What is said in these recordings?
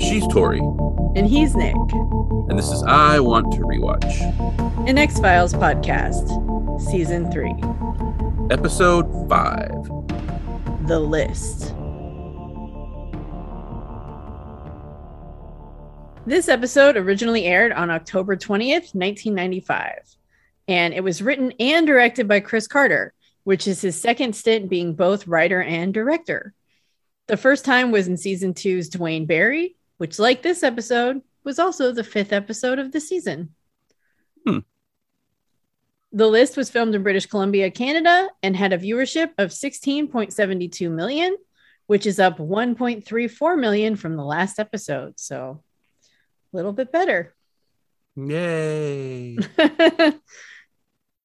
She's Tori. And he's Nick. And this is I Want to Rewatch. An X-Files podcast, Season 3. Episode 5. The List. This episode originally aired on October 20th, 1995. And it was written and directed by Chris Carter, which is his second stint being both writer and director. The first time was in Season 2's Duane Barry, which, like this episode, was also the fifth episode of the season. The List was filmed in British Columbia, Canada, and had a viewership of 16.72 million, which is up 1.34 million from the last episode. So a little bit better. Yay.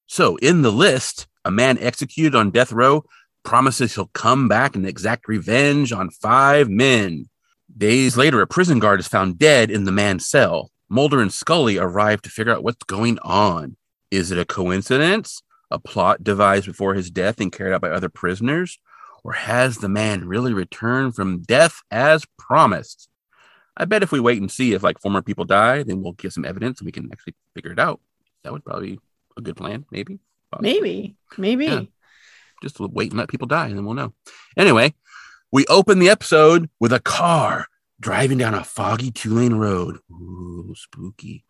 So in The List, a man executed on death row promises he'll come back and exact revenge on five men. Days later, a prison guard is found dead in the man's cell. Mulder and Scully arrive to figure out what's going on. Is it a coincidence? A plot devised before his death and carried out by other prisoners? Or has the man really returned from death as promised? I bet if we wait and see if like former people die, then we'll get some evidence and we can actually figure it out. That would probably be a good plan, maybe. Possibly. Maybe. Yeah. Just wait and let people die and then we'll know. Anyway, we open the episode with a car driving down a foggy two-lane road. Ooh, spooky.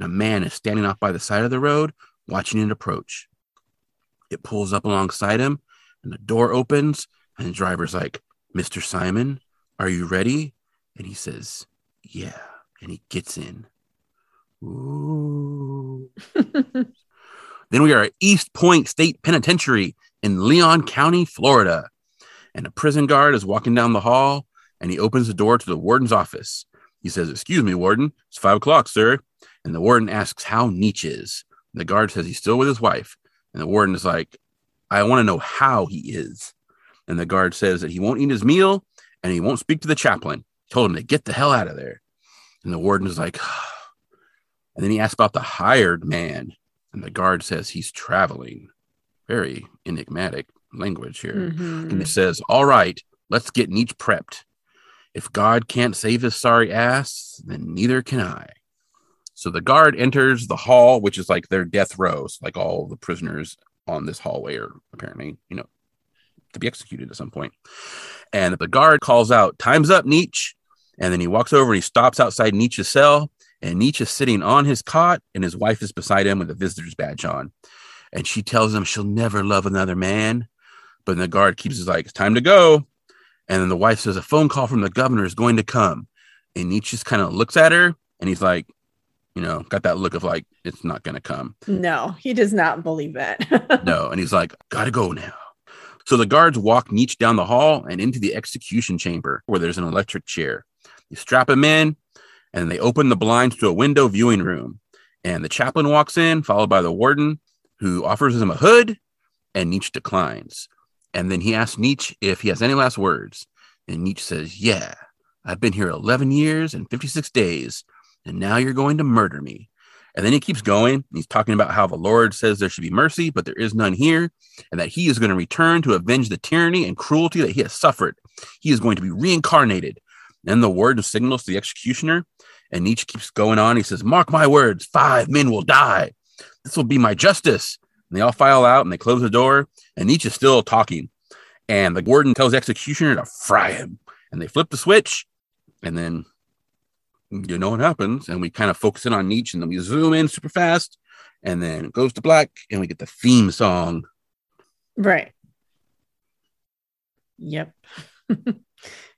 And a man is standing off by the side of the road, watching it approach. It pulls up alongside him and the door opens and the driver's like, "Mr. Simon, are you ready?" And he says, "Yeah." And he gets in. Ooh. Then we are at East Point State Penitentiary in Leon County, Florida. And a prison guard is walking down the hall and he opens the door to the warden's office. He says, "Excuse me, warden. It's 5 o'clock, sir." And the warden asks how Nietzsche is. And the guard says he's still with his wife. And the warden is like, "I want to know how he is." And the guard says that he won't eat his meal and he won't speak to the chaplain. Told him to get the hell out of there. And the warden was like, and then he asked about the hired man. And the guard says he's traveling. Very enigmatic language here. Mm-hmm. And it says, "All right, let's get Nietzsche prepped. If God can't save his sorry ass, then neither can I." So the guard enters the hall, which is like their death row. So like all the prisoners on this hallway are apparently, you know, to be executed at some point. And the guard calls out, "Time's up, Nietzsche." And then he walks over and he stops outside Nietzsche's cell, and Nietzsche is sitting on his cot and his wife is beside him with a visitor's badge on. And she tells him she'll never love another man. But then the guard keeps his like, "It's time to go." And then the wife says a phone call from the governor is going to come. And Nietzsche just kind of looks at her and he's like, you know, got that look of like, it's not going to come. No, he does not believe that. No. And he's like, "Gotta go now." So the guards walk Nietzsche down the hall and into the execution chamber where there's an electric chair. You strap him in and they open the blinds to a window viewing room. And the chaplain walks in, followed by the warden, who offers him a hood, and Nietzsche declines. And then he asks Nietzsche if he has any last words. And Nietzsche says, "Yeah, I've been here 11 years and 56 days, and now you're going to murder me." And then he keeps going. He's talking about how the Lord says there should be mercy, but there is none here, and that he is going to return to avenge the tyranny and cruelty that he has suffered. He is going to be reincarnated. Then the warden signals to the executioner, and Nietzsche keeps going on. He says, "Mark my words, five men will die. This will be my justice." And they all file out, and they close the door, and Nietzsche is still talking. And the warden tells the executioner to fry him, and they flip the switch, and then you know what happens. And we kind of focus in on Nietzsche, and then we zoom in super fast, and then it goes to black, and we get the theme song. Right. Yep.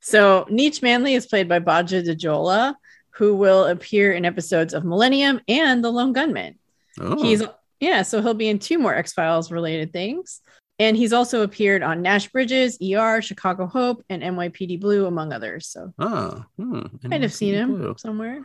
So Neech Manley is played by Badja Djola, who will appear in episodes of Millennium and The Lone Gunman. Oh. So he'll be in two more X-Files related things. And he's also appeared on Nash Bridges, ER, Chicago Hope, and NYPD Blue, among others. So I'd have seen him somewhere.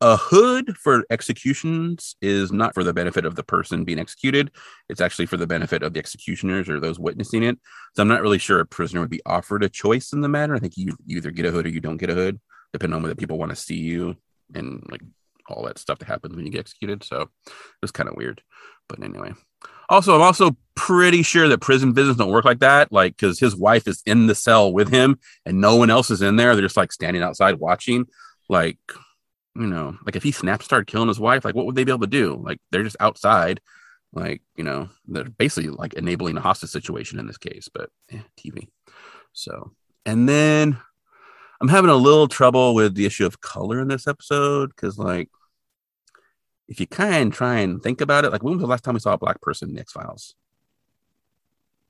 A hood for executions is not for the benefit of the person being executed. It's actually for the benefit of the executioners or those witnessing it. So I'm not really sure a prisoner would be offered a choice in the matter. I think you either get a hood or you don't get a hood, depending on whether people want to see you and like all that stuff that happens when you get executed. So it was kind of weird. But anyway, also, I'm also pretty sure that prison visits don't work like that. Like, because his wife is in the cell with him and no one else is in there. They're just like standing outside watching. Like, you know, like if he started killing his wife, like what would they be able to do? Like, they're just outside. Like, you know, they're basically like enabling a hostage situation in this case, but TV. So, and then I'm having a little trouble with the issue of color in this episode because, like, if you kind of try and think about it, like, when was the last time we saw a black person in the X-Files?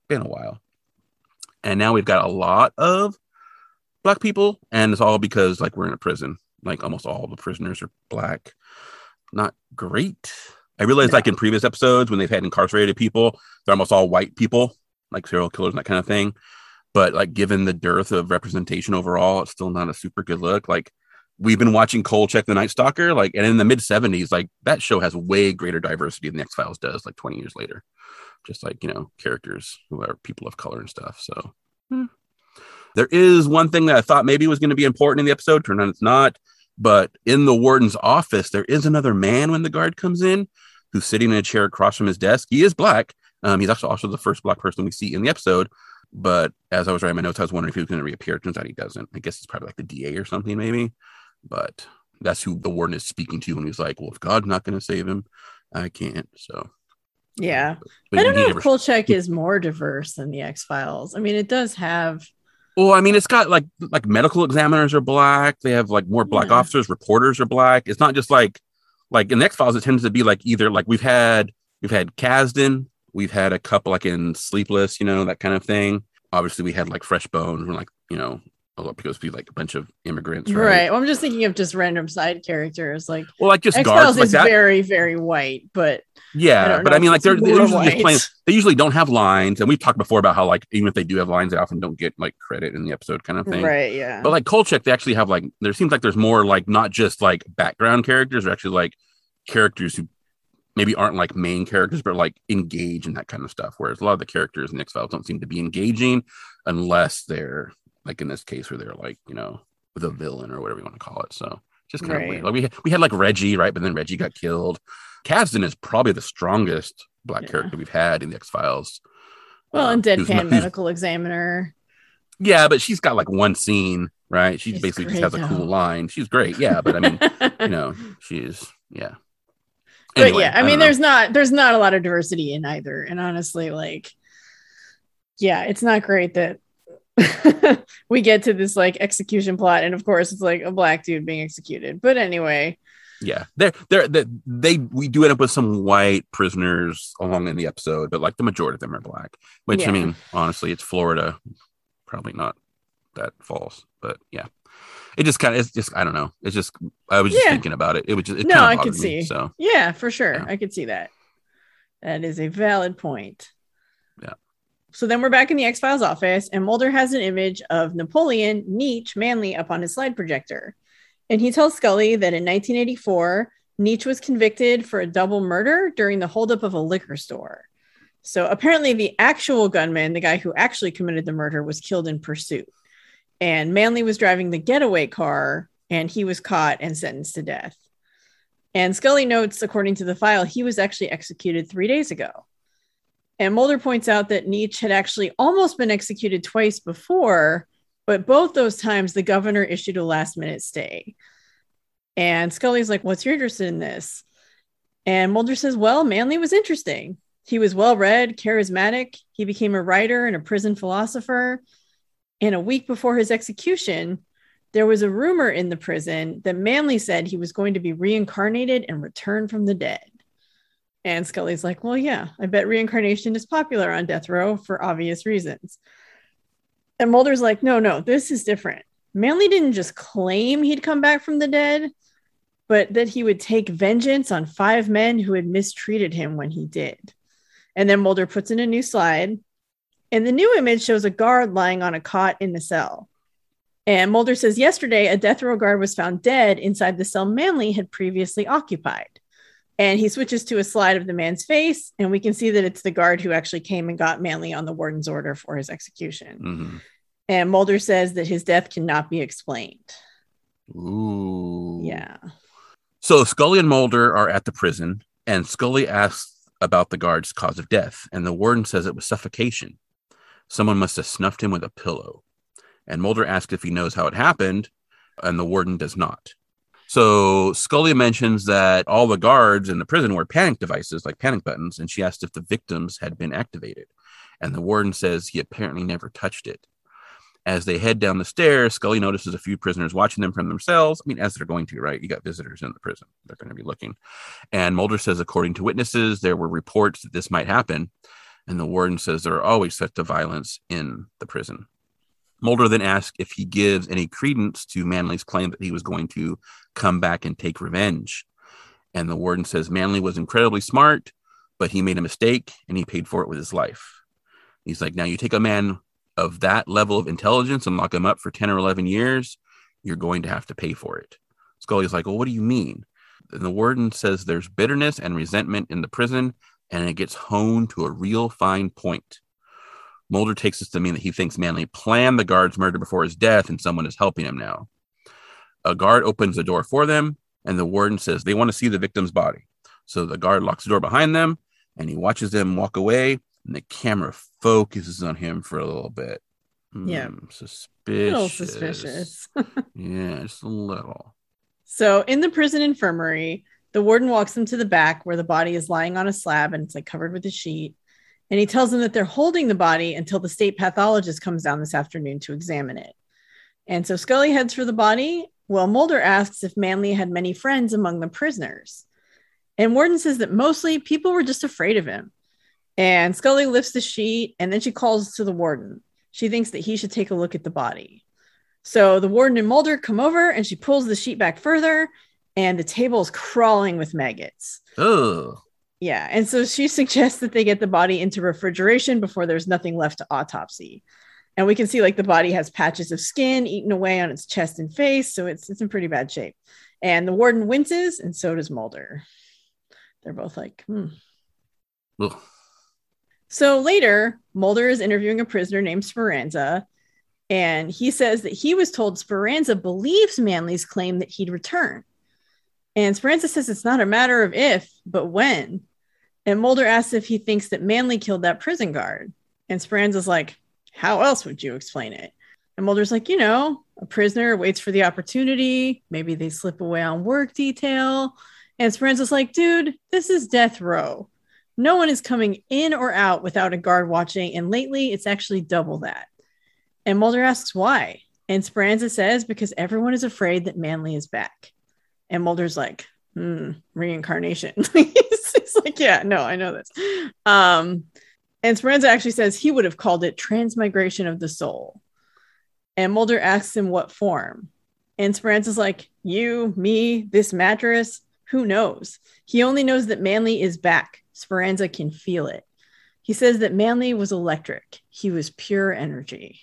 Been a while. And now we've got a lot of black people, and it's all because, like, we're in a prison. Like, almost all the prisoners are black. Not great. I realized, like, in previous episodes when they've had incarcerated people, they're almost all white people, like serial killers and that kind of thing. But, like, given the dearth of representation overall, it's still not a super good look. Like, we've been watching Kolchak the Night Stalker, like, and in the mid-70s, like, that show has way greater diversity than the X-Files does, like, 20 years later. Just, like, you know, characters who are people of color and stuff, so. There is one thing that I thought maybe was going to be important in the episode. Turned out it's not. But in the warden's office, there is another man when the guard comes in who's sitting in a chair across from his desk. He is black. He's also the first black person we see in the episode. But as I was writing my notes, I was wondering if he was going to reappear. Turns out he doesn't. I guess he's probably like the DA or something, maybe. But that's who the warden is speaking to when he's like, well, if God's not going to save him, I can't. So, yeah. But I don't know if Kolchak is more diverse than the X-Files. I mean, it does have... Well, I mean, it's got like medical examiners are black. They have like more black officers. Reporters are black. It's not just like in X-Files, it tends to be like either like we've had Kasdan. We've had a couple like in Sleepless, you know, that kind of thing. Obviously, we had like Fresh Bones. We're like, you know, because we like a bunch of immigrants. Right. Well, I'm just thinking of just random side characters. Like, well, like just X-Files guards is like very, very white. But yeah, I mean, like they're usually just plain. They usually don't have lines. And we've talked before about how like even if they do have lines, they often don't get like credit in the episode kind of thing. Right. Yeah. But like Kolchak, they actually have like there seems like there's more like not just like background characters, or actually like characters who maybe aren't like main characters, but like engage in that kind of stuff. Whereas a lot of the characters in X-Files don't seem to be engaging unless they're like in this case where they're like, you know, the villain or whatever you want to call it. So just kind of weird. Like we had like Reggie, right? But then Reggie got killed. Kasdan is probably the strongest black character we've had in the X-Files. Well, and Deadpan Medical Examiner. Yeah, but she's got like one scene, right? She basically just has a cool line. She's great. Yeah. But I mean, you know, she's, yeah. Anyway, but yeah, I mean, there's not a lot of diversity in either. And honestly, like, yeah, it's not great that we get to this like execution plot. And of course, it's like a black dude being executed. But anyway. Yeah, we do end up with some white prisoners along in the episode, but like the majority of them are black, which I mean, honestly, it's Florida. Probably not that false, but yeah, it just kind of, it's just, I don't know. It's just, I was just thinking about it. It was just, it kind of bothered me, so. Yeah, for sure. Yeah. I could see that. That is a valid point. Yeah. So then we're back in the X-Files office and Mulder has an image of Napoleon Neech Manley up on his slide projector. And he tells Scully that in 1984, Nietzsche was convicted for a double murder during the holdup of a liquor store. So apparently the actual gunman, the guy who actually committed the murder, was killed in pursuit. And Manley was driving the getaway car, and he was caught and sentenced to death. And Scully notes, according to the file, he was actually executed 3 days ago. And Mulder points out that Nietzsche had actually almost been executed twice before, but both those times, the governor issued a last-minute stay. And Scully's like, what's your interest in this? And Mulder says, well, Manley was interesting. He was well-read, charismatic. He became a writer and a prison philosopher. And a week before his execution, there was a rumor in the prison that Manley said he was going to be reincarnated and return from the dead. And Scully's like, well, yeah, I bet reincarnation is popular on death row for obvious reasons. And Mulder's like, no, this is different. Manley didn't just claim he'd come back from the dead, but that he would take vengeance on 5 men who had mistreated him when he did. And then Mulder puts in a new slide. And the new image shows a guard lying on a cot in the cell. And Mulder says, yesterday, a death row guard was found dead inside the cell Manley had previously occupied. And he switches to a slide of the man's face, and we can see that it's the guard who actually came and got Manley on the warden's order for his execution. Mm-hmm. And Mulder says that his death cannot be explained. Ooh. Yeah. So Scully and Mulder are at the prison, and Scully asks about the guard's cause of death, and the warden says it was suffocation. Someone must have snuffed him with a pillow. And Mulder asks if he knows how it happened, and the warden does not. So Scully mentions that all the guards in the prison wear panic devices, like panic buttons, and she asked if the victims had been activated. And the warden says he apparently never touched it. As they head down the stairs, Scully notices a few prisoners watching them from themselves. I mean, as they're going to, right? You got visitors in the prison. They're going to be looking. And Mulder says, according to witnesses, there were reports that this might happen. And the warden says there are always threats to violence in the prison. Mulder then asks if he gives any credence to Manley's claim that he was going to come back and take revenge. And the warden says Manley was incredibly smart, but he made a mistake and he paid for it with his life. He's like, now you take a man of that level of intelligence and lock him up for 10 or 11 years, you're going to have to pay for it. Scully's like, well, what do you mean? And the warden says there's bitterness and resentment in the prison, and it gets honed to a real fine point. Mulder takes this to mean that he thinks Manley planned the guard's murder before his death, and someone is helping him now. A guard opens the door for them, and the warden says they want to see the victim's body. So the guard locks the door behind them, and he watches them walk away, and the camera focuses on him for a little bit. Yeah. Suspicious. A little suspicious. Yeah, just a little. So in the prison infirmary, the warden walks them to the back where the body is lying on a slab and it's like covered with a sheet. And he tells them that they're holding the body until the state pathologist comes down this afternoon to examine it. And so Scully heads for the body. Well, Mulder asks if Manley had many friends among the prisoners. And warden says that mostly people were just afraid of him. And Scully lifts the sheet, and then she calls to the warden. She thinks that he should take a look at the body. So the warden and Mulder come over, and she pulls the sheet back further, and the table is crawling with maggots. Oh. Yeah, and so she suggests that they get the body into refrigeration before there's nothing left to autopsy. And we can see, like, the body has patches of skin eaten away on its chest and face, so it's in pretty bad shape. And the warden winces, and so does Mulder. They're both like, Ugh. So later, Mulder is interviewing a prisoner named Speranza, and he says that he was told Speranza believes Manley's claim that he'd return. And Speranza says it's not a matter of if, but when. And Mulder asks if he thinks that Manley killed that prison guard. And Speranza's like, how else would you explain it? And Mulder's like, you know, a prisoner waits for the opportunity. Maybe they slip away on work detail. And Speranza's like, dude, this is death row. No one is coming in or out without a guard watching, and lately it's actually double that. And Mulder asks why, and Speranza says because everyone is afraid that Manley is back. And Mulder's like, reincarnation. He's like, yeah, no, I know this. And Speranza actually says he would have called it transmigration of the soul. And Mulder asks him what form. And Speranza's like, you, me, this mattress, who knows? He only knows that Manley is back. Speranza can feel it. He says that Manley was electric. He was pure energy.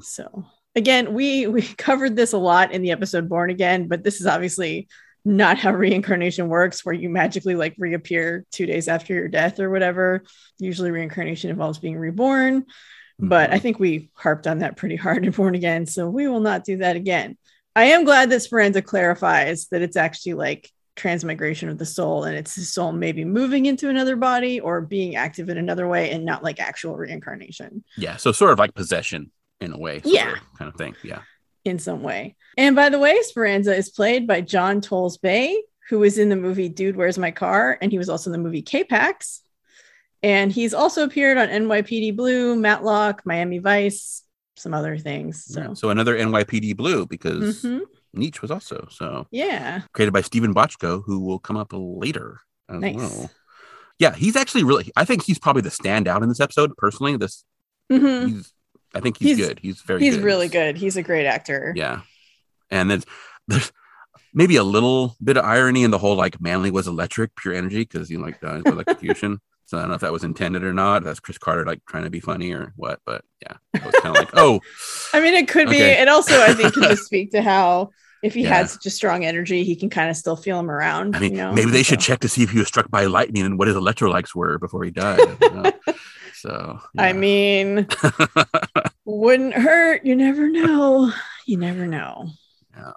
So again, we covered this a lot in the episode Born Again, but this is obviously not how reincarnation works, where you magically like reappear 2 days after your death or whatever. Usually reincarnation involves being reborn, but I think we harped on that pretty hard in Born Again, so we will not do that again. I am glad that Speranza clarifies that it's actually like transmigration of the soul, and it's his soul maybe moving into another body or being active in another way, and not like actual reincarnation. Yeah, so sort of like possession in a way. Yeah, kind of thing. Yeah, in some way. And by the way, Speranza is played by John Toles Bay, who was in the movie Dude, Where's My Car, and he was also in the movie K-Pax, and he's also appeared on NYPD Blue, Matlock, Miami Vice, some other things. So, yeah, so another NYPD Blue, because Nietzsche was also created by Stephen Bochco, who will come up later as well. Yeah, he's actually really, I think he's probably the standout in this episode personally. This he's good. He's very good. He's really good. He's a great actor. Yeah. And then there's maybe a little bit of irony in the whole like Manley was electric, pure energy, because he like dies by electrocution. So I don't know if that was intended or not. That's Chris Carter like trying to be funny or what, but yeah, it was kind of like, oh, I mean, it could be. And also I think can just speak to how if he had such a strong energy, he can kind of still feel him around. I mean, you know? Maybe they should check to see if he was struck by lightning and what his electrolytes were before he died. So yeah. I mean, wouldn't hurt. You never know. You never know. Yeah.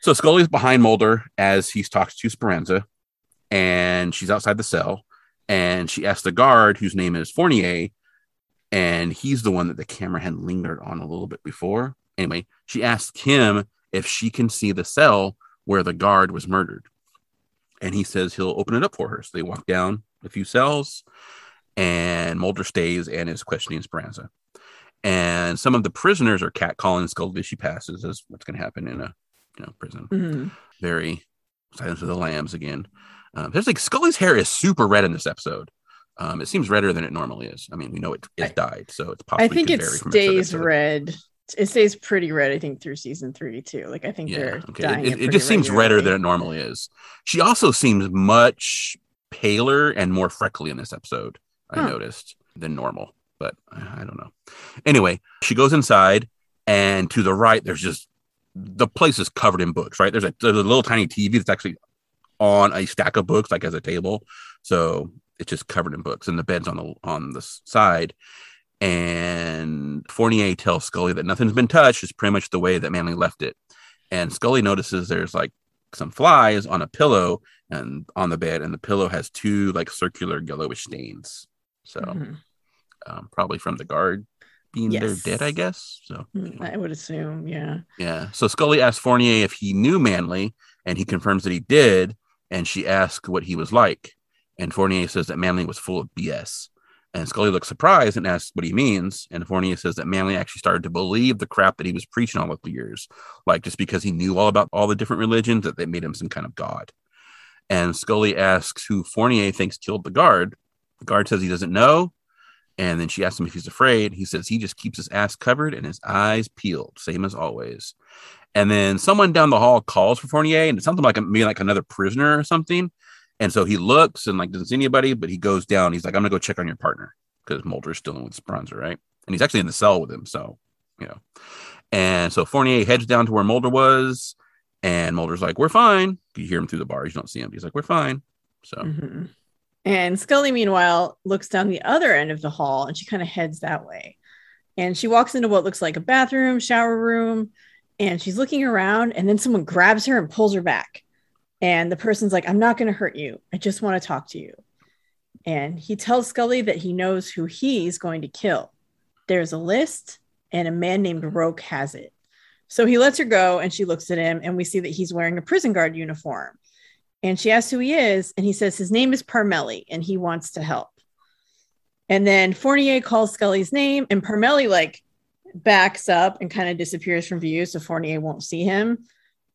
So Scully's behind Mulder as he talks to Speranza, and she's outside the cell. And she asks the guard, whose name is Fournier, and he's the one that the camera had lingered on a little bit before. Anyway, she asks him if she can see the cell where the guard was murdered. And he says he'll open it up for her. So they walk down a few cells, and Mulder stays and is questioning Speranza. And some of the prisoners are catcalling Scully as she passes, as what's going to happen in a prison. Mm-hmm. Very Silence of the Lambs again. There's like Scully's hair is super red in this episode. It seems redder than it normally is. I mean, we know it dyed, so it's possible. I think it stays red. It stays pretty red, I think, through season 3 too. Like I think they're dying it just seems redder than it normally is. She also seems much paler and more freckly in this episode. I noticed than normal, but I don't know. Anyway, she goes inside, and to the right, there's just the place is covered in books. Right there's a little tiny TV that's actually on a stack of books, like as a table. So it's just covered in books, and the bed's on the side. And Fournier tells Scully that nothing's been touched. It's pretty much the way that Manley left it. And Scully notices there's like some flies on a pillow and on the bed, and the pillow has 2 like circular yellowish stains. So probably from the guard being there dead, I guess. So anyway. I would assume, yeah. So Scully asks Fournier if he knew Manley, and he confirms that he did. And she asks what he was like, and Fournier says that Manley was full of BS. And Scully looks surprised and asks what he means. And Fournier says that Manley actually started to believe the crap that he was preaching all of the years. Like, just because he knew all about all the different religions, that they made him some kind of god. And Scully asks who Fournier thinks killed the guard. The guard says he doesn't know. And then she asks him if he's afraid. He says he just keeps his ass covered and his eyes peeled, same as always. And then someone down the hall calls for Fournier, and it's something like maybe like another prisoner or something. And so he looks and like doesn't see anybody, but he goes down. He's like, I'm gonna go check on your partner, because Mulder's still in with Speranza, right? And he's actually in the cell with him. So, and so Fournier heads down to where Mulder was, and Mulder's like, we're fine. You hear him through the bars. You don't see him. He's like, we're fine. So, and Scully, meanwhile, looks down the other end of the hall, and she kind of heads that way. And she walks into what looks like a bathroom, shower room, and she's looking around, and then someone grabs her and pulls her back. And the person's like, I'm not going to hurt you. I just want to talk to you. And he tells Scully that he knows who he's going to kill. There's a list, and a man named Roke has it. So he lets her go, and she looks at him, and we see that he's wearing a prison guard uniform. And she asks who he is, and he says his name is Parmelly, and he wants to help. And then Fournier calls Scully's name, and Parmelly like backs up and kind of disappears from view, so Fournier won't see him.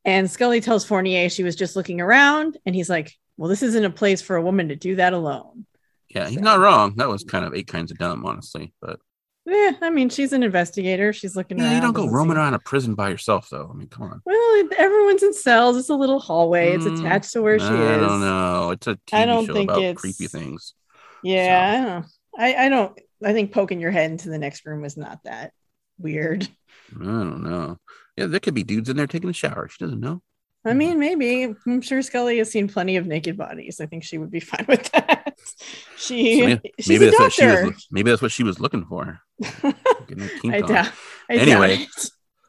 And Scully tells Fournier she was just looking around, and he's like, well, this isn't a place for a woman to do that alone. Yeah, he's not wrong. That was kind of 8 kinds of dumb, honestly. But yeah, I mean, she's an investigator. She's looking around. You don't go roaming around a prison by yourself, though. I mean, come on. Well, everyone's in cells. It's a little hallway. It's attached to where she is. I don't know. It's a TV show about creepy things. Yeah, so. I don't know. I think poking your head into the next room was not that weird. I don't know. Yeah, there could be dudes in there taking a shower. She doesn't know. I mean, maybe. I'm sure Scully has seen plenty of naked bodies. I think she would be fine with that. She's a doctor. Maybe that's what she was looking for. I doubt it.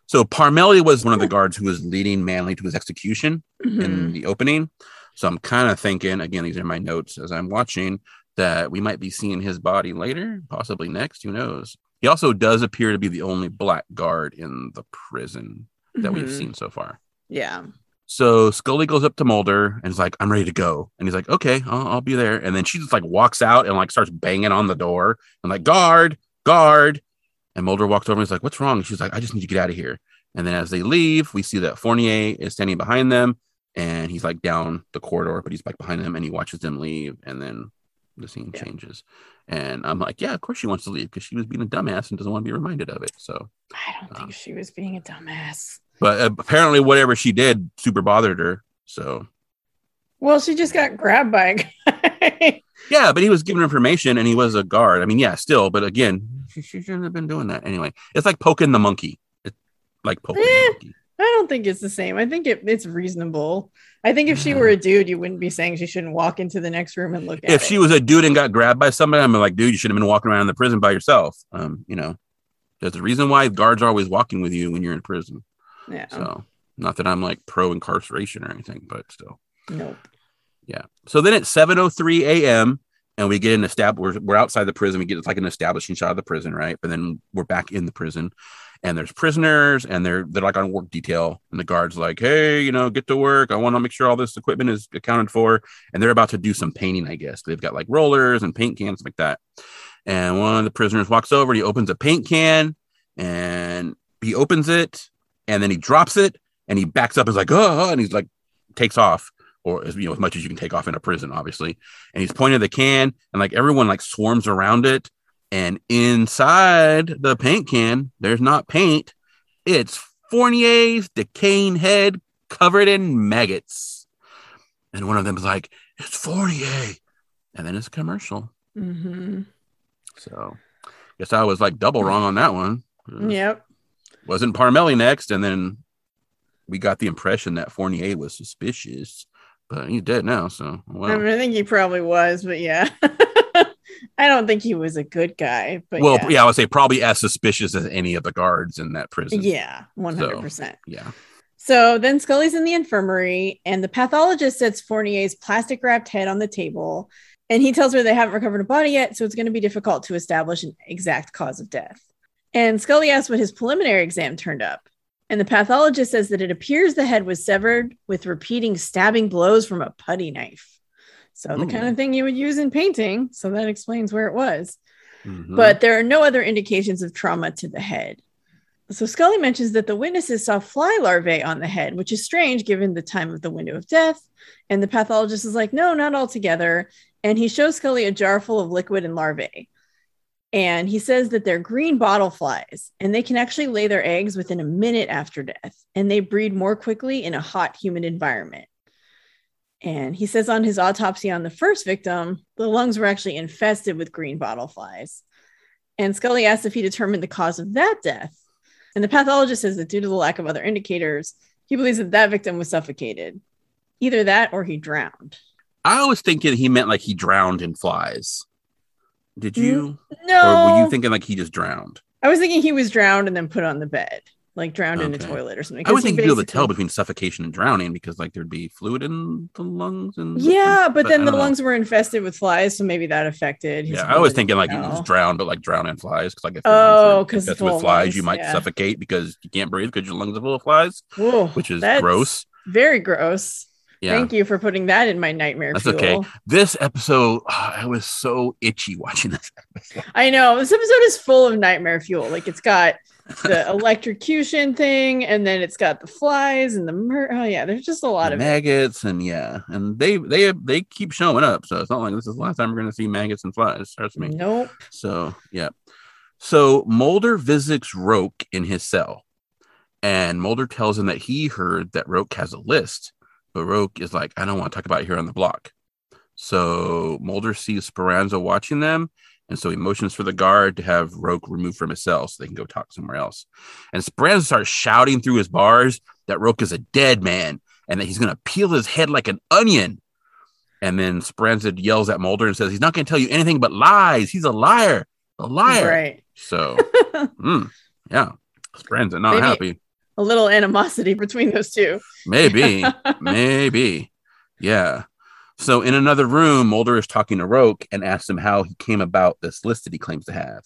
So Parmelly was one of the guards who was leading Manley to his execution in the opening. So I'm kind of thinking, again, these are my notes as I'm watching, that we might be seeing his body later, possibly next. Who knows? He also does appear to be the only black guard in the prison that we've seen so far. Yeah. So Scully goes up to Mulder and is like, I'm ready to go. And he's like, okay, I'll be there. And then she just like walks out and like starts banging on the door and like, guard. And Mulder walks over and is like, what's wrong? And she's like, I just need to get out of here. And then as they leave, we see that Fournier is standing behind them, and he's like down the corridor, but he's like behind them, and he watches them leave. And then the scene changes, and I'm like, yeah, of course she wants to leave, because she was being a dumbass and doesn't want to be reminded of it. So I don't think she was being a dumbass, but apparently whatever she did super bothered her. So she just got grabbed by a guy. Yeah, but he was giving information, and he was a guard. I mean, yeah, still, but again, she shouldn't have been doing that. Anyway, it's like poking the monkey. It's like poking the monkey. I don't think it's the same. I think it's reasonable. I think if she were a dude, you wouldn't be saying she shouldn't walk into the next room and look at it. If she was a dude and got grabbed by somebody, I'm like, dude, you should have been walking around in the prison by yourself. There's a reason why guards are always walking with you when you're in prison. Yeah. So not that I'm like pro incarceration or anything, but still. Nope. Yeah. So then it's 7:03 a.m. and we get an we're outside the prison. We get, it's like an establishing shot of the prison, right? But then we're back in the prison, and there's prisoners, and they're like on work detail, and the guard's like, hey, you know, get to work. I want to make sure all this equipment is accounted for. And they're about to do some painting, I guess. They've got like rollers and paint cans like that. And one of the prisoners walks over, and he opens a paint can, and he opens it, and then he drops it, and he backs up and is like, oh, and he's like, takes off, or, you know, as much as you can take off in a prison, obviously. And he's pointing at the can, and like everyone like swarms around it. And inside the paint can, there's not paint. It's Fournier's decaying head covered in maggots. And one of them is like, it's Fournier. And then it's a commercial. Mm-hmm. So I guess I was like double wrong on that one. Yep. Wasn't Parmelly next. And then we got the impression that Fournier was suspicious, but he's dead now. So well. I mean, I think he probably was, but yeah. I don't think he was a good guy, but well, yeah, I would say probably as suspicious as any of the guards in that prison. Yeah, 100%. So, yeah. So then Scully's in the infirmary, and the pathologist sets Fournier's plastic wrapped head on the table, and he tells her they haven't recovered a body yet, so it's going to be difficult to establish an exact cause of death. And Scully asks when his preliminary exam turned up, and the pathologist says that it appears the head was severed with repeating stabbing blows from a putty knife. So the kind of thing you would use in painting. So that explains where it was. Mm-hmm. But there are no other indications of trauma to the head. So Scully mentions that the witnesses saw fly larvae on the head, which is strange given the time of the window of death. And the pathologist is like, no, not altogether. And he shows Scully a jar full of liquid and larvae. And he says that they're green bottle flies, and they can actually lay their eggs within a minute after death. And they breed more quickly in a hot, humid environment. And he says on his autopsy on the first victim, the lungs were actually infested with green bottle flies. And Scully asks if he determined the cause of that death. And the pathologist says that due to the lack of other indicators, he believes that that victim was suffocated. Either that or he drowned. I was thinking he meant like he drowned in flies. Did you? No. Or were you thinking like he just drowned? I was thinking he was drowned and then put on the bed. Like drowned in a toilet or something. I would think you'd be able to tell between suffocation and drowning because like there'd be fluid in the lungs and but then the lungs were infested with flies, so maybe that affected. Yeah, I was thinking like he was drowned, but like drown in flies because like if infested with flies, you might suffocate because you can't breathe because your lungs are full of flies, which is gross. Very gross. Yeah. Thank you for putting that in my nightmare. That's fuel. Okay. This episode, I was so itchy watching this episode. I know. This episode is full of nightmare fuel. Like it's got the electrocution thing, and then it's got the flies and the there's just a lot of maggots it. And and they keep showing up, so it's not like this is the last time we're going to see maggots and flies. Trust me. Nope. So so Mulder visits Roke in his cell, and Mulder tells him that he heard that Roke has a list, but Roke is like, I don't want to talk about it here on the block. So Mulder sees Speranza watching them, and so he motions for the guard to have Roke removed from his cell so they can go talk somewhere else. And Speranza starts shouting through his bars that Roke is a dead man and that he's going to peel his head like an onion. And then Speranza yells at Mulder and says, he's not going to tell you anything but lies. He's a liar. A liar. Right. So, Speranza not maybe happy. A little animosity between those two. Maybe. Maybe. Yeah. So in another room, Mulder is talking to Roke and asks him how he came about this list that he claims to have.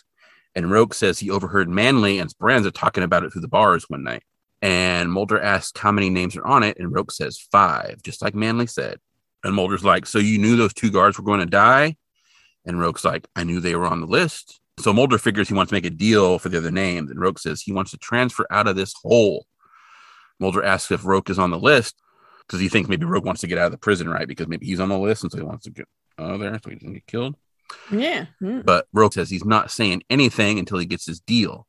And Roke says he overheard Manley and Speranza talking about it through the bars one night. And Mulder asks how many names are on it, and Roke says 5, just like Manley said. And Mulder's like, so you knew those 2 guards were going to die? And Roke's like, I knew they were on the list. So Mulder figures he wants to make a deal for the other names, and Roke says he wants to transfer out of this hole. Mulder asks if Roke is on the list, because he thinks maybe Rogue wants to get out of the prison, right? Because maybe he's on the list, and so he wants to get out of there so he doesn't get killed. Yeah. But Rogue says he's not saying anything until he gets his deal.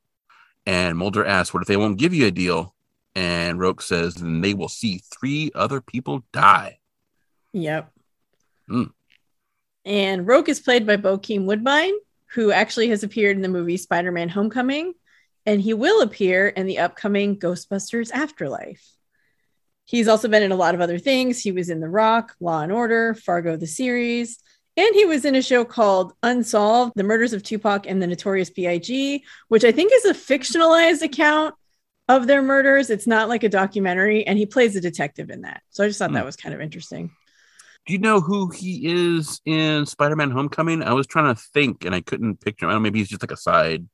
And Mulder asks, what if they won't give you a deal? And Rogue says, then they will see 3 other people die. Yep. Mm. And Rogue is played by Bokeem Woodbine, who actually has appeared in the movie Spider-Man Homecoming. And he will appear in the upcoming Ghostbusters Afterlife. He's also been in a lot of other things. He was in The Rock, Law and Order, Fargo the series, and he was in a show called Unsolved, The Murders of Tupac and the Notorious B.I.G., which I think is a fictionalized account of their murders. It's not like a documentary, and he plays a detective in that. So I just thought that was kind of interesting. Do you know who he is in Spider-Man Homecoming? I was trying to think, and I couldn't picture him. I don't know, maybe he's just like a side.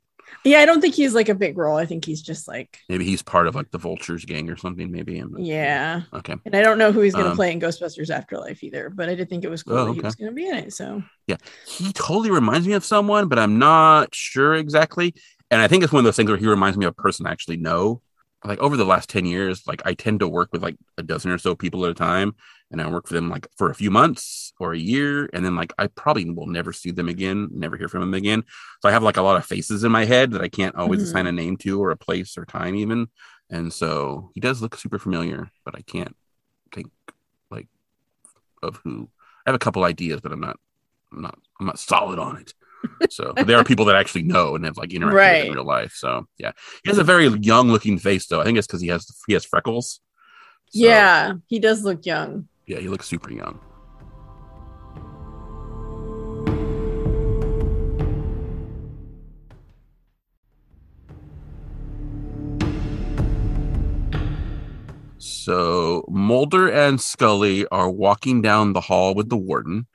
Yeah, I don't think he's like a big role. I think he's just like... Maybe he's part of like the Vultures gang or something, maybe. Yeah. Okay. And I don't know who he's going to play in Ghostbusters Afterlife either, but I did think it was cool that he was going to be in it, so... Yeah. He totally reminds me of someone, but I'm not sure exactly. And I think it's one of those things where he reminds me of a person I actually know. Like over the last 10 years, like I tend to work with like a dozen or so people at a time. And I work for them like for a few months or a year. And then like I probably will never see them again, never hear from them again. So I have like a lot of faces in my head that I can't always assign a name to or a place or time even. And so he does look super familiar, but I can't think like of who. I have a couple ideas, but I'm not solid on it. So there are people that I actually know and have like interacted with in real life. So yeah, he has a very young looking face though. I think it's because he has freckles. So, yeah, he does look young. Yeah, he looks super young. So Mulder and Scully are walking down the hall with the warden,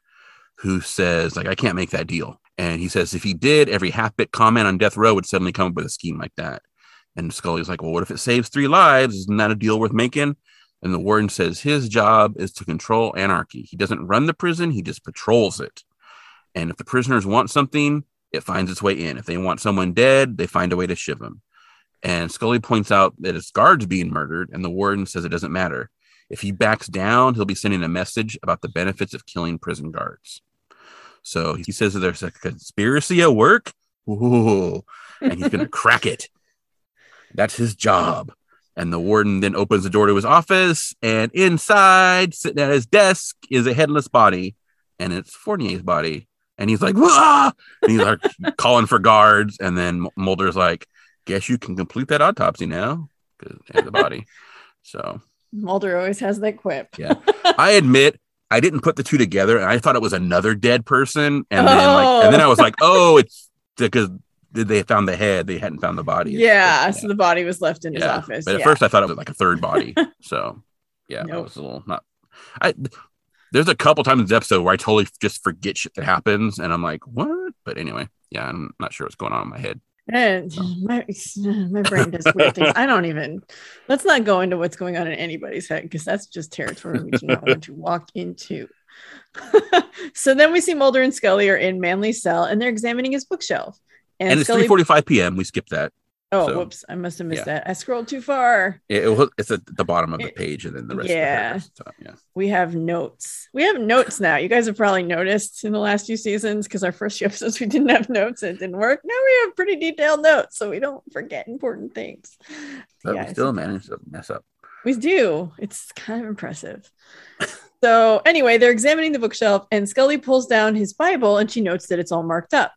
who says, like, I can't make that deal. And he says, if he did, every half-bit comment on death row would suddenly come up with a scheme like that. And Scully's like, well, what if it saves 3 lives? Isn't that a deal worth making? And the warden says his job is to control anarchy. He doesn't run the prison. He just patrols it. And if the prisoners want something, it finds its way in. If they want someone dead, they find a way to shiv him. And Scully points out that his guard's being murdered, and the warden says it doesn't matter. If he backs down, he'll be sending a message about the benefits of killing prison guards. So he says that there's a conspiracy at work. Ooh, and he's going to crack it. That's his job. And the warden then opens the door to his office, and inside, sitting at his desk, is a headless body, and it's Fournier's body. And he's like, wah! And he's like calling for guards. And then Mulder's like, guess you can complete that autopsy now, because they have the body. So Mulder always has that quip. Yeah, I admit. I didn't put the two together, and I thought it was another dead person. And then I was like, oh, it's because they found the head. They hadn't found the body. Yeah. So the body was left in his office. But at first I thought it was like a third body. So yeah, nope. It was a little not. There's a couple times in this episode where I totally just forget shit that happens. And I'm like, what? But anyway, yeah, I'm not sure what's going on in my head. And my brain does weird things. Let's not go into what's going on in anybody's head, because that's just territory we do not want to walk into. So then we see Mulder and Scully are in Manley's cell, and they're examining his bookshelf. And it's 3:45 p.m. We skipped that. Oh, so, whoops. I must have missed that. I scrolled too far. It's at the bottom of the page, and then the rest of the paragraph. Yeah. We have notes. We have notes now. You guys have probably noticed in the last few seasons, because our first few episodes, we didn't have notes and it didn't work. Now we have pretty detailed notes, so we don't forget important things. But we still manage to mess up. We do. It's kind of impressive. So anyway, they're examining the bookshelf, and Scully pulls down his Bible, and she notes that it's all marked up.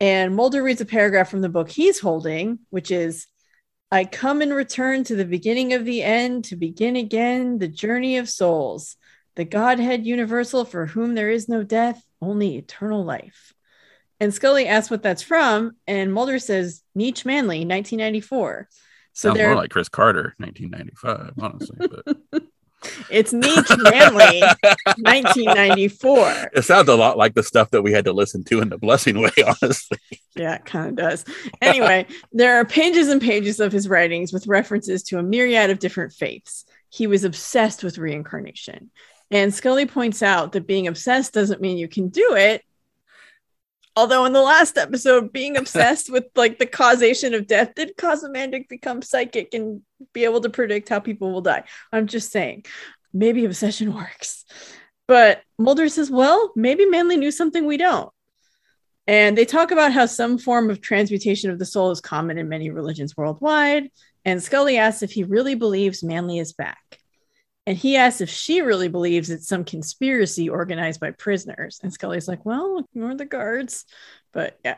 And Mulder reads a paragraph from the book he's holding, which is, I come and return to the beginning of the end to begin again the journey of souls, the Godhead universal for whom there is no death, only eternal life. And Scully asks what that's from. And Mulder says, Neech Manley, 1994. Sounds more like Chris Carter, 1995, honestly. But... It's Neech Manley, 1994. It sounds a lot like the stuff that we had to listen to in the Blessing Way, honestly. Yeah, it kind of does. Anyway, there are pages and pages of his writings with references to a myriad of different faiths. He was obsessed with reincarnation. And Scully points out that being obsessed doesn't mean you can do it. Although in the last episode, being obsessed with like the causation of death did cause a man to become psychic and be able to predict how people will die. I'm just saying, maybe obsession works. But Mulder says, well, maybe Manley knew something we don't. And they talk about how some form of transmutation of the soul is common in many religions worldwide. And Scully asks if he really believes Manley is back. And he asks if she really believes it's some conspiracy organized by prisoners. And Scully's like, well, ignore the guards. But yeah.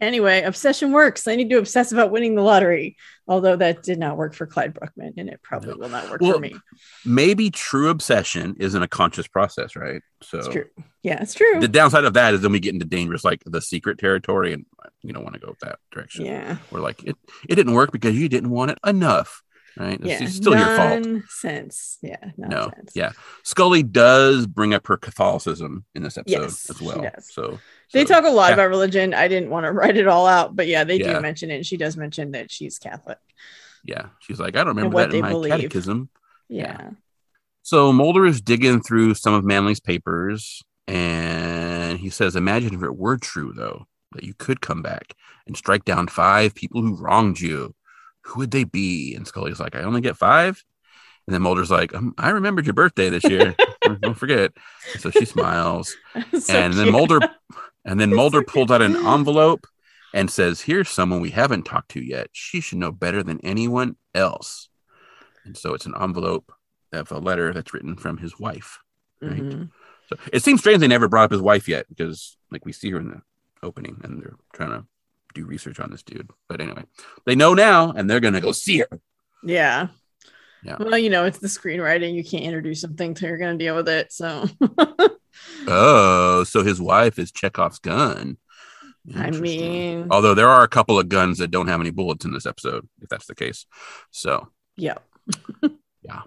Anyway, obsession works. I need to obsess about winning the lottery. Although that did not work for Clyde Bruckman, and it probably will not work for me. Maybe true obsession isn't a conscious process, right? So it's true. Yeah, it's true. The downside of that is then we get into dangerous, like the secret territory, and you don't want to go that direction. Yeah. We're like, it didn't work because you didn't want it enough. right? Yeah. It's still your fault. Nonsense. Yeah. Nonsense. No. Yeah. Scully does bring up her Catholicism in this episode as well. So they talk a lot about religion. I didn't want to write it all out, but yeah, they do mention it. And she does mention that she's Catholic. Yeah. She's like, I don't remember that in my catechism. Yeah. So Mulder is digging through some of Manley's papers, and he says, imagine if it were true, though, that you could come back and strike down 5 people who wronged you. Who would they be? And Scully's like, I only get 5. And then Mulder's like, I remembered your birthday this year. Don't forget. And so she smiles. So Mulder pulled out an envelope and says, here's someone we haven't talked to yet. She should know better than anyone else. And so it's an envelope of a letter that's written from his wife. Right. Mm-hmm. So it seems strange they never brought up his wife yet, because like we see her in the opening and they're trying to do research on this dude. But anyway, they know now and they're going to go see her. Yeah. Yeah. Well, you know, it's the screenwriting. You can't introduce something till you're going to deal with it. So. Oh, so his wife is Chekhov's gun. I mean. Although there are a couple of guns that don't have any bullets in this episode, if that's the case. So. Yeah. Yeah.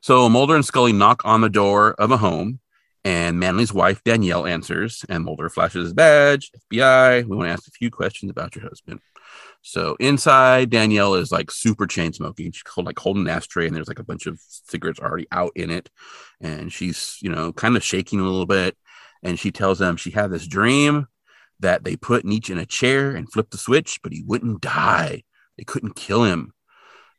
So Mulder and Scully knock on the door of a home, and Manley's wife, Danielle, answers, and Mulder flashes his badge, FBI, we want to ask a few questions about your husband. So inside, Danielle is like super chain smoking. She's holding an ashtray, and there's like a bunch of cigarettes already out in it. And she's, you know, kind of shaking a little bit. And she tells them she had this dream that they put Nietzsche in a chair and flipped the switch, but he wouldn't die. They couldn't kill him.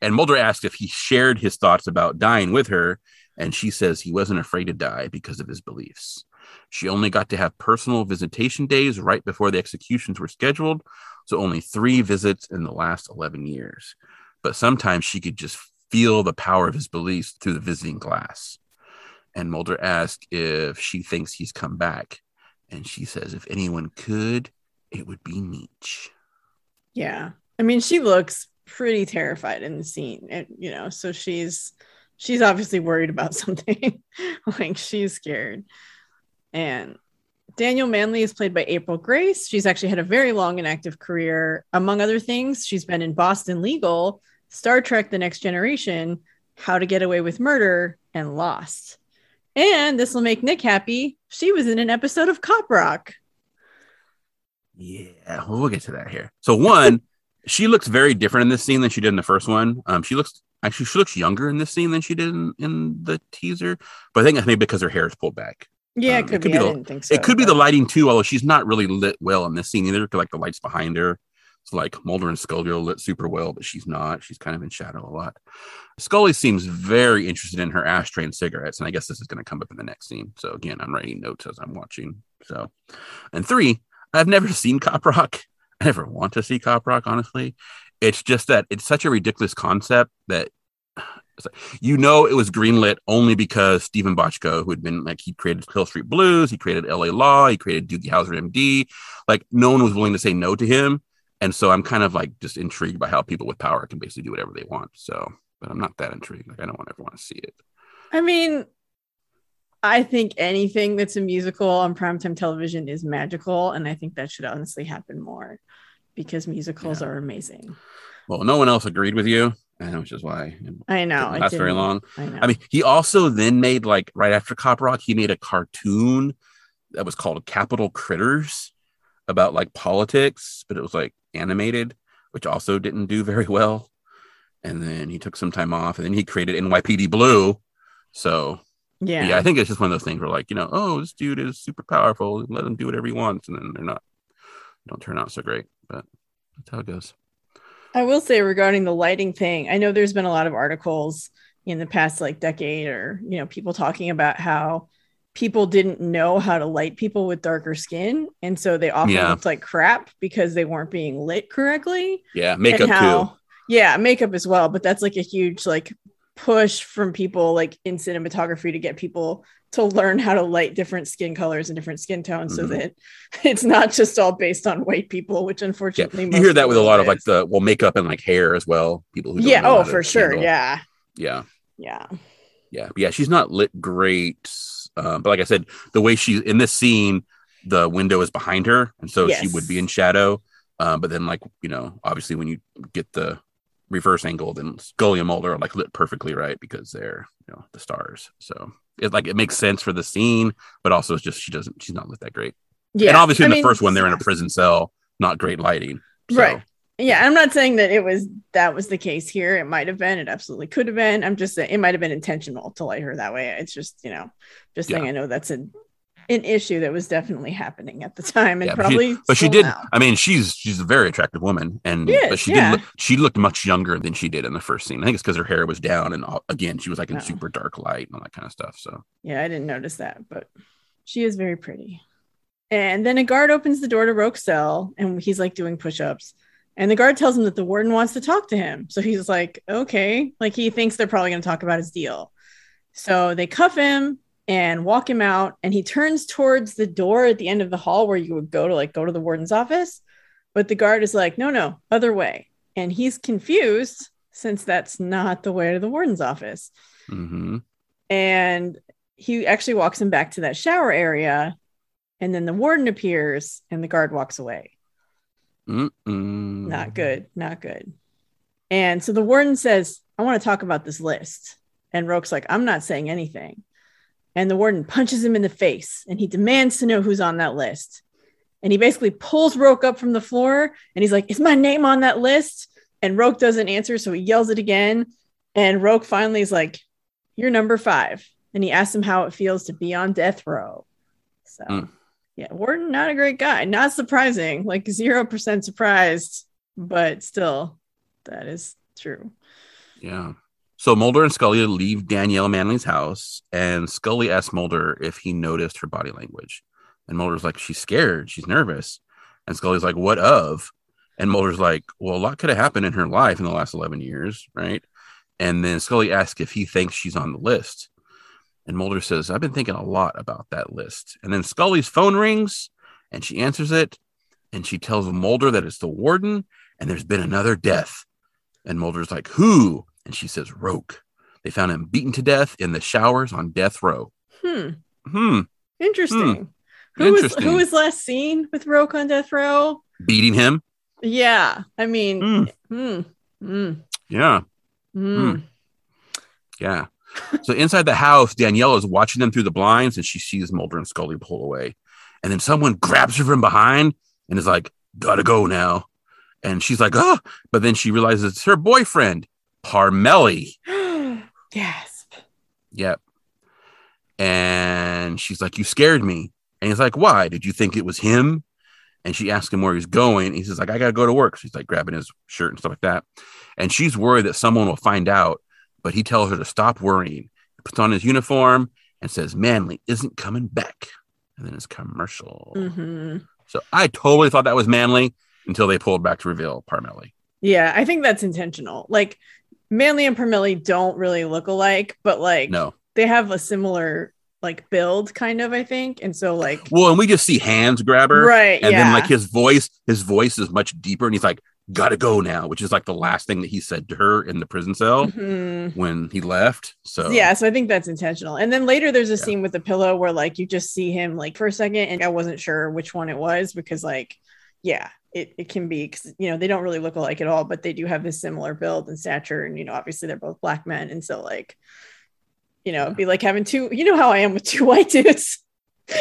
And Mulder asked if he shared his thoughts about dying with her, and she says he wasn't afraid to die because of his beliefs. She only got to have personal visitation days right before the executions were scheduled, so only 3 visits in the last 11 years. But sometimes she could just feel the power of his beliefs through the visiting glass. And Mulder asked if she thinks he's come back, and she says if anyone could, it would be Nietzsche. Yeah. I mean, she looks pretty terrified in the scene, and you know, so she's obviously worried about something. Like, she's scared. And Danielle Manley is played by April Grace. She's actually had a very long and active career. Among other things, she's been in Boston Legal, Star Trek The Next Generation, How to Get Away with Murder, and Lost. And this will make Nick happy, she was in an episode of Cop Rock. Yeah, we'll get to that here. So one, she looks very different in this scene than she did in the first one. She looks younger in this scene than she did in the teaser. But I think that's maybe because her hair is pulled back. Yeah, it could be. I didn't think so. It could be the lighting too, although she's not really lit well in this scene either. Because like the lights behind her, it's like Mulder and Scully are lit super well, but she's not. She's kind of in shadow a lot. Scully seems very interested in her ashtray and cigarettes, and I guess this is going to come up in the next scene. So again, I'm writing notes as I'm watching. So, and 3, I've never seen Cop Rock. I never want to see Cop Rock, honestly. It's just that it's such a ridiculous concept that, you know, it was greenlit only because Stephen Bochco, who had been like, he created Hill Street Blues, he created LA Law, he created Doogie Howser MD. Like, no one was willing to say no to him. And so I'm kind of like just intrigued by how people with power can basically do whatever they want. So, but I'm not that intrigued. Like, I don't ever want to see it. I mean, I think anything that's a musical on primetime television is magical, and I think that should honestly happen more, because musicals are amazing. Well, no one else agreed with you, which is why I know it lasts very long. I mean, he also then made, like, right after Cop Rock, he made a cartoon that was called Capital Critters about like politics, but it was like animated, which also didn't do very well. And then he took some time off, and then he created NYPD Blue. So. Yeah, I think it's just one of those things where, like, you know, oh, this dude is super powerful, let him do whatever he wants, and then they don't turn out so great. But that's how it goes. I will say, regarding the lighting thing, I know there's been a lot of articles in the past like decade, or, you know, people talking about how people didn't know how to light people with darker skin, and so they often looked like crap because they weren't being lit correctly. Yeah, makeup too. Yeah, makeup as well, but that's like a huge like push from people like in cinematography to get people to learn how to light different skin colors and different skin tones, so that it's not just all based on white people, which unfortunately you hear that with a lot of like the makeup and like hair as well, people who don't know. She's not lit great, but like I said, the way she's in this scene, the window is behind her, and so she would be in shadow, but then, like, you know, obviously when you get the reverse angled, and Scully and Mulder are like lit perfectly right because they're, you know, the stars. So it like it makes sense for the scene, but also it's just she's not lit that great. Yeah, and obviously in the first one they're in a prison cell, not great lighting. So. Right. Yeah, I'm not saying that that was the case here. It might have been. It absolutely could have been. I'm just saying it might have been intentional to light her that way. It's just, you know, just saying I know that's an issue that was definitely happening at the time, and probably. But she did. Now. I mean, she's a very attractive woman, and she looked much younger than she did in the first scene. I think it's because her hair was down, and again, she was like in super dark light and all that kind of stuff. So yeah, I didn't notice that, but she is very pretty. And then a guard opens the door to Roke's cell, and he's like doing push-ups. And the guard tells him that the warden wants to talk to him. So he's like, okay. Like, he thinks they're probably going to talk about his deal. So they cuff him and walk him out. And he turns towards the door at the end of the hall where you would go to the warden's office. But the guard is like, no, other way. And he's confused since that's not the way to the warden's office. Mm-hmm. And he actually walks him back to that shower area. And then the warden appears and the guard walks away. Mm-mm. Not good. And so the warden says, I want to talk about this list. And Roke's like, I'm not saying anything. And the warden punches him in the face and he demands to know who's on that list. And he basically pulls Roke up from the floor and he's like, is my name on that list? And Roke doesn't answer. So he yells it again. And Roke finally is like, you're number 5. And he asks him how it feels to be on death row. So. Mm. Yeah, warden, not a great guy. Not surprising, like 0% surprised, but still, that is true. Yeah. So Mulder and Scully leave Danielle Manley's house, and Scully asks Mulder if he noticed her body language. And Mulder's like, she's scared, she's nervous. And Scully's like, what of? And Mulder's like, well, a lot could have happened in her life in the last 11 years, right? And then Scully asks if he thinks she's on the list. And Mulder says, I've been thinking a lot about that list. And then Scully's phone rings and she answers it. And she tells Mulder that it's the warden and there's been another death. And Mulder's like, who? And she says, Roke. They found him beaten to death in the showers on death row. Interesting. Who was last seen with Roke on death row? Beating him. Yeah. I mean. Yeah. Yeah. So inside the house, Danielle is watching them through the blinds and she sees Mulder and Scully pull away. And then someone grabs her from behind and is like, gotta go now. And she's like, oh, but then she realizes it's her boyfriend, Parmelly. Gasp. Yep. And she's like, you scared me. And he's like, why? Did you think it was him? And she asks him where he's going. He says, like, I gotta go to work. She's like grabbing his shirt and stuff like that. And she's worried that someone will find out. But he tells her to stop worrying. He puts on his uniform and says, Manley isn't coming back. And then it's commercial. Mm-hmm. So I totally thought that was Manley until they pulled back to reveal Parmelly. Yeah, I think that's intentional. Like, Manley and Parmelly don't really look alike, but like, no. They have a similar like build kind of, I think. And so like. Well, and we just see hands grab her. Right. And then like his voice is much deeper. And he's like, gotta go now, which is like the last thing that he said to her in the prison cell when he left. So yeah, so I think that's intentional. And then later there's a scene with the pillow where like you just see him like for a second, and I wasn't sure which one it was because like it can be, you know, they don't really look alike at all, but they do have this similar build and stature, and you know obviously they're both black men, and so like, you know, it'd be like having two, you know how I am with two white dudes.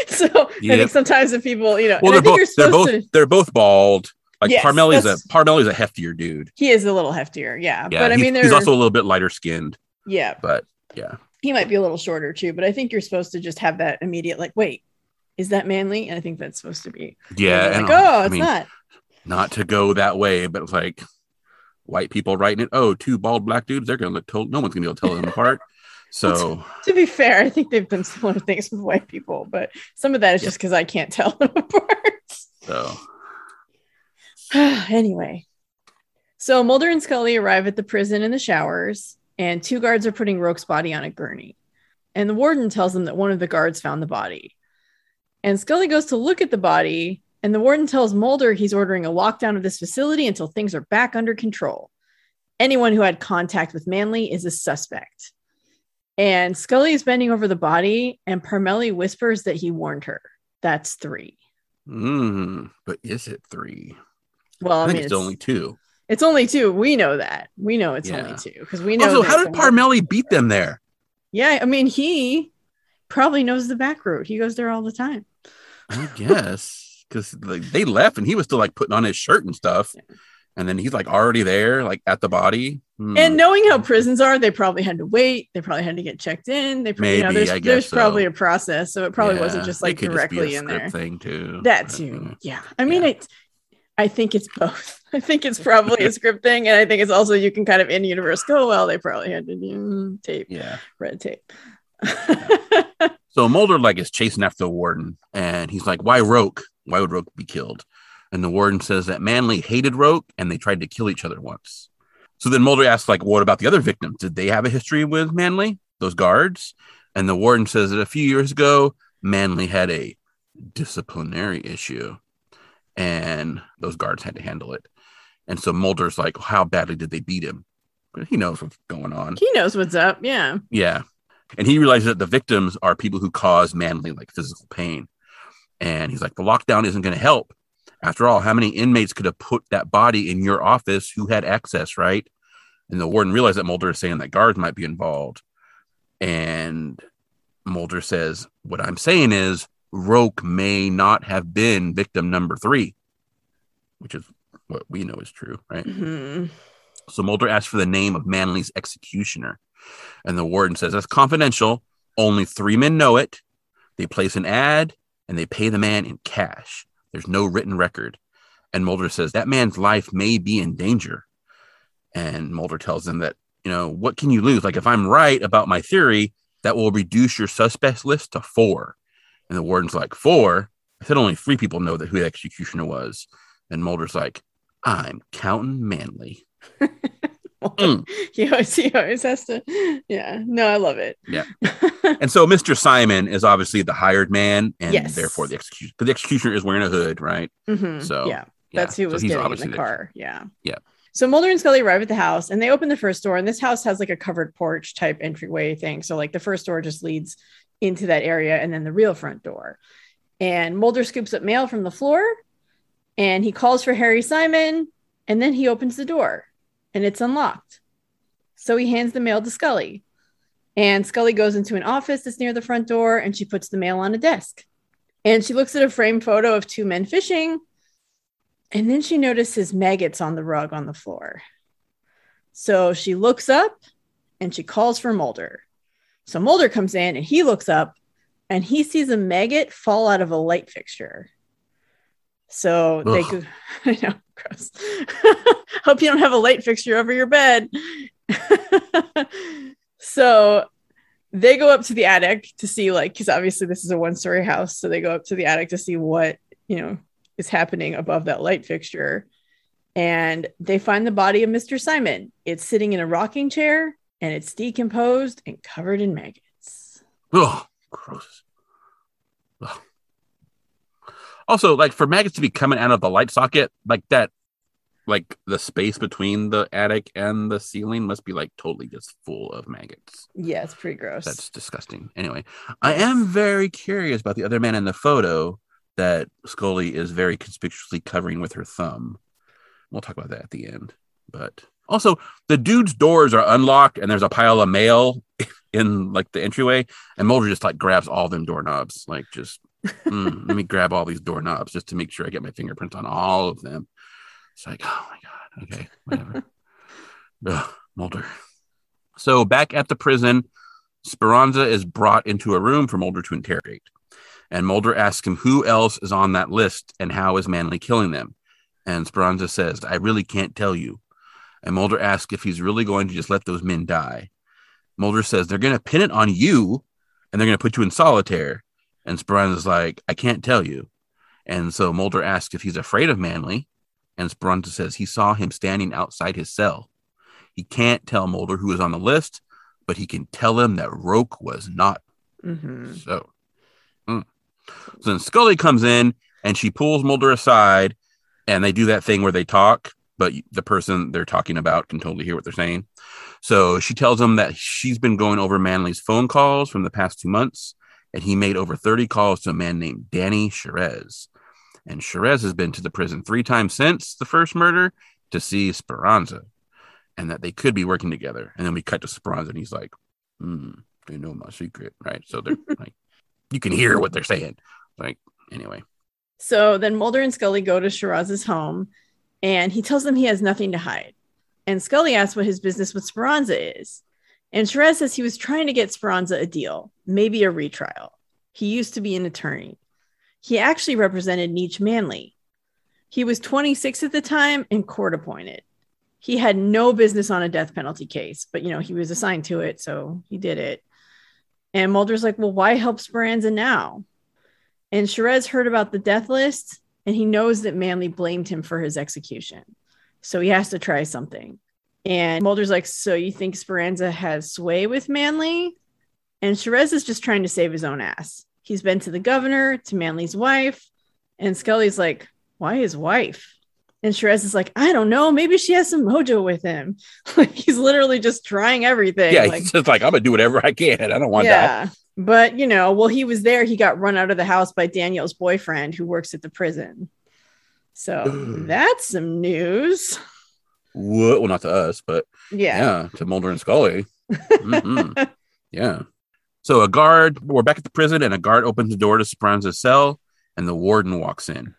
So I think sometimes if people, you know, well, they're both bald. Like, yes, Parmelly's a heftier dude. He is a little heftier, yeah. But I mean, he's also a little bit lighter skinned. Yeah, but he might be a little shorter too. But I think you're supposed to just have that immediate, like, wait, is that Manley? And I think that's supposed to be, and like, oh, not to go that way, but it's like white people writing it. Oh, two bald black dudes. They're gonna look told. No one's gonna be able to tell them apart. So to be fair, I think they've done similar things with white people, but some of that is just because I can't tell them apart. So. Anyway, so Mulder and Scully arrive at the prison in the showers, and two guards are putting Roke's body on a gurney. And the warden tells them that one of the guards found the body. And Scully goes to look at the body, and the warden tells Mulder he's ordering a lockdown of this facility until things are back under control. Anyone who had contact with Manley is a suspect. And Scully is bending over the body, and Parmelly whispers that he warned her. That's 3. But is it 3? Well, I mean, it's only 2. It's only two. We know that. We know it's only two because we know. Also, how did Parmelly beat them there? Yeah, I mean, he probably knows the back road. He goes there all the time. I guess because like, they left and he was still like putting on his shirt and stuff. Yeah. And then he's like already there, like at the body. And knowing how prisons are, they probably had to wait. They probably had to get checked in. They probably, there's probably a process. So it probably wasn't just like directly just in there. Thing too. That too. Yeah. I mean, I think it's both. I think it's probably a script thing. And I think it's also, you can kind of in universe go, well, they probably had to do tape, red tape. So Mulder like is chasing after the warden and he's like, why Roke? Why would Roke be killed? And the warden says that Manley hated Roke and they tried to kill each other once. So then Mulder asks, like, what about the other victims? Did they have a history with Manley, those guards? And the warden says that a few years ago, Manley had a disciplinary issue and those guards had to handle it. And so Mulder's like, how badly did they beat him? But he knows what's going on. He knows what's up. Yeah. Yeah. And he realizes that the victims are people who cause Manley like physical pain. And he's like, the lockdown isn't going to help. After all, how many inmates could have put that body in your office who had access, right? And the warden realized that Mulder is saying that guards might be involved. And Mulder says, what I'm saying is Roke may not have been victim number 3, which is what we know is true, right? Mm-hmm. So Mulder asks for the name of Manley's executioner. And the warden says, that's confidential. Only 3 men know it. They place an ad and they pay the man in cash. There's no written record. And Mulder says that man's life may be in danger. And Mulder tells them that, you know, what can you lose? Like, if I'm right about my theory, that will reduce your suspect list to 4. And the warden's like, 4? I said only 3 people know that who the executioner was. And Mulder's like, I'm counting Manley. He always has to. Yeah. No, I love it. Yeah. And so Mr. Simon is obviously the hired man and therefore the executioner. Because the executioner is wearing a hood, right? Mm-hmm. So that's who was getting in the car. Yeah. Yeah. So Mulder and Scully arrive at the house and they open the first door, and this house has like a covered porch type entryway thing. So like the first door just leads into that area and then the real front door. And Mulder scoops up mail from the floor and he calls for Harry Simon, and then he opens the door. And it's unlocked. So he hands the mail to Scully. And Scully goes into an office that's near the front door and she puts the mail on a desk. And she looks at a framed photo of 2 men fishing. And then she notices maggots on the rug on the floor. So she looks up and she calls for Mulder. So Mulder comes in and he looks up and he sees a maggot fall out of a light fixture. So they could, I know, gross. Hope you don't have a light fixture over your bed. So they go up to the attic to see, like, because obviously this is a 1-story house. So they go up to the attic to see what, you know, is happening above that light fixture. And they find the body of Mr. Simon. It's sitting in a rocking chair and it's decomposed and covered in maggots. Oh, gross. Ugh. Also, like, for maggots to be coming out of the light socket, like that, like the space between the attic and the ceiling must be like totally just full of maggots. Yeah, it's pretty gross. That's disgusting. Anyway, I am very curious about the other man in the photo that Scully is very conspicuously covering with her thumb. We'll talk about that at the end. But also, the dude's doors are unlocked and there's a pile of mail in like the entryway. And Mulder just like grabs all them doorknobs, like just... let me grab all these doorknobs just to make sure I get my fingerprints on all of them. It's like, oh my God. Okay, whatever. Ugh, Mulder. So back at the prison, Speranza is brought into a room for Mulder to interrogate. And Mulder asks him who else is on that list and how is Manley killing them. And Speranza says, I really can't tell you. And Mulder asks if he's really going to just let those men die. Mulder says, they're going to pin it on you and they're going to put you in solitary. And Speranza's like, I can't tell you. And so Mulder asks if he's afraid of Manley. And Speranza says he saw him standing outside his cell. He can't tell Mulder who is on the list, but he can tell him that Roke was not. Mm-hmm. So then Scully comes in and she pulls Mulder aside and they do that thing where they talk, but the person they're talking about can totally hear what they're saying. So she tells him that she's been going over Manley's phone calls from the past 2 months. And he made over 30 calls to a man named Danny Sherez. And Sherez has been to the prison 3 times since the first murder to see Speranza and that they could be working together. And then we cut to Speranza and he's like, they know my secret, right? So they're like, you can hear what they're saying. Like, anyway. So then Mulder and Scully go to Sherez's home and he tells them he has nothing to hide. And Scully asks what his business with Speranza is. And Sherez says he was trying to get Speranza a deal, maybe a retrial. He used to be an attorney. He actually represented Neech Manley. He was 26 at the time and court appointed. He had no business on a death penalty case, but, you know, he was assigned to it, so he did it. And Mulder's like, well, why help Speranza now? And Sherez heard about the death list, and he knows that Manley blamed him for his execution. So he has to try something. And Mulder's like, so you think Speranza has sway with Manley? And Sherez is just trying to save his own ass. He's been to the governor, to Manley's wife. And Scully's like, why his wife? And Sherez is like, I don't know. Maybe she has some mojo with him. Like, he's literally just trying everything. Yeah, like, he's just like, I'm going to do whatever I can. I don't want that. But, you know, well, he was there. He got run out of the house by Danielle's boyfriend who works at the prison. So that's some news. What? Well, not to us, but yeah to Mulder and Scully. Mm-hmm. Yeah. So a guard, we're back at the prison, and a guard opens the door to Speranza's cell, and the warden walks in.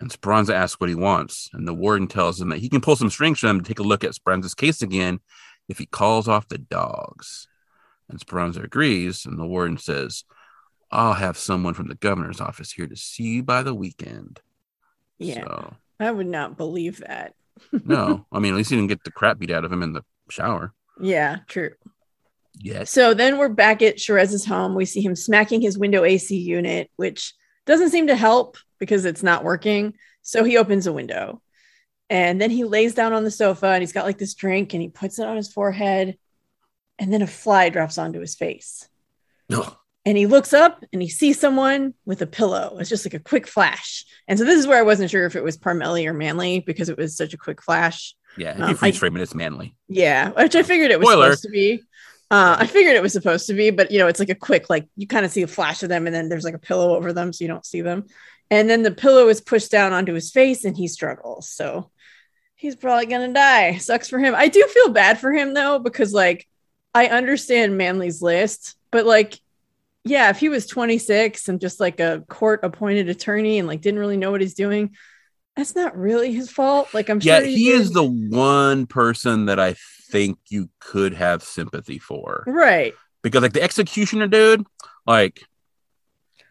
And Speranza asks what he wants, and the warden tells him that he can pull some strings from him to take a look at Speranza's case again if he calls off the dogs. And Speranza agrees, and the warden says, I'll have someone from the governor's office here to see you by the weekend. Yeah, so, I would not believe that. No, I mean, at least he didn't get the crap beat out of him in the shower. Yeah, true. Yes. So then we're back at Sherez's home. We see him smacking his window AC unit, which doesn't seem to help because it's not working. So he opens a window and then he lays down on the sofa and he's got like this drink and he puts it on his forehead and then a fly drops onto his face. No. And he looks up and he sees someone with a pillow. It's just like a quick flash. And so this is where I wasn't sure if it was Parmelly or Manley because it was such a quick flash. Yeah, if you freeze frame it, it's Manley. Yeah, which I figured it was supposed to be. But, you know, it's like a quick, like you kind of see a flash of them and then there's like a pillow over them. So you don't see them. And then the pillow is pushed down onto his face and he struggles. So he's probably going to die. Sucks for him. I do feel bad for him, though, because like I understand Manley's list. But like, yeah, if he was 26 and just like a court appointed attorney and like didn't really know what he's doing. That's not really his fault. Like, I'm sure he is the one person that I think you could have sympathy for. Right. Because like the executioner dude, like,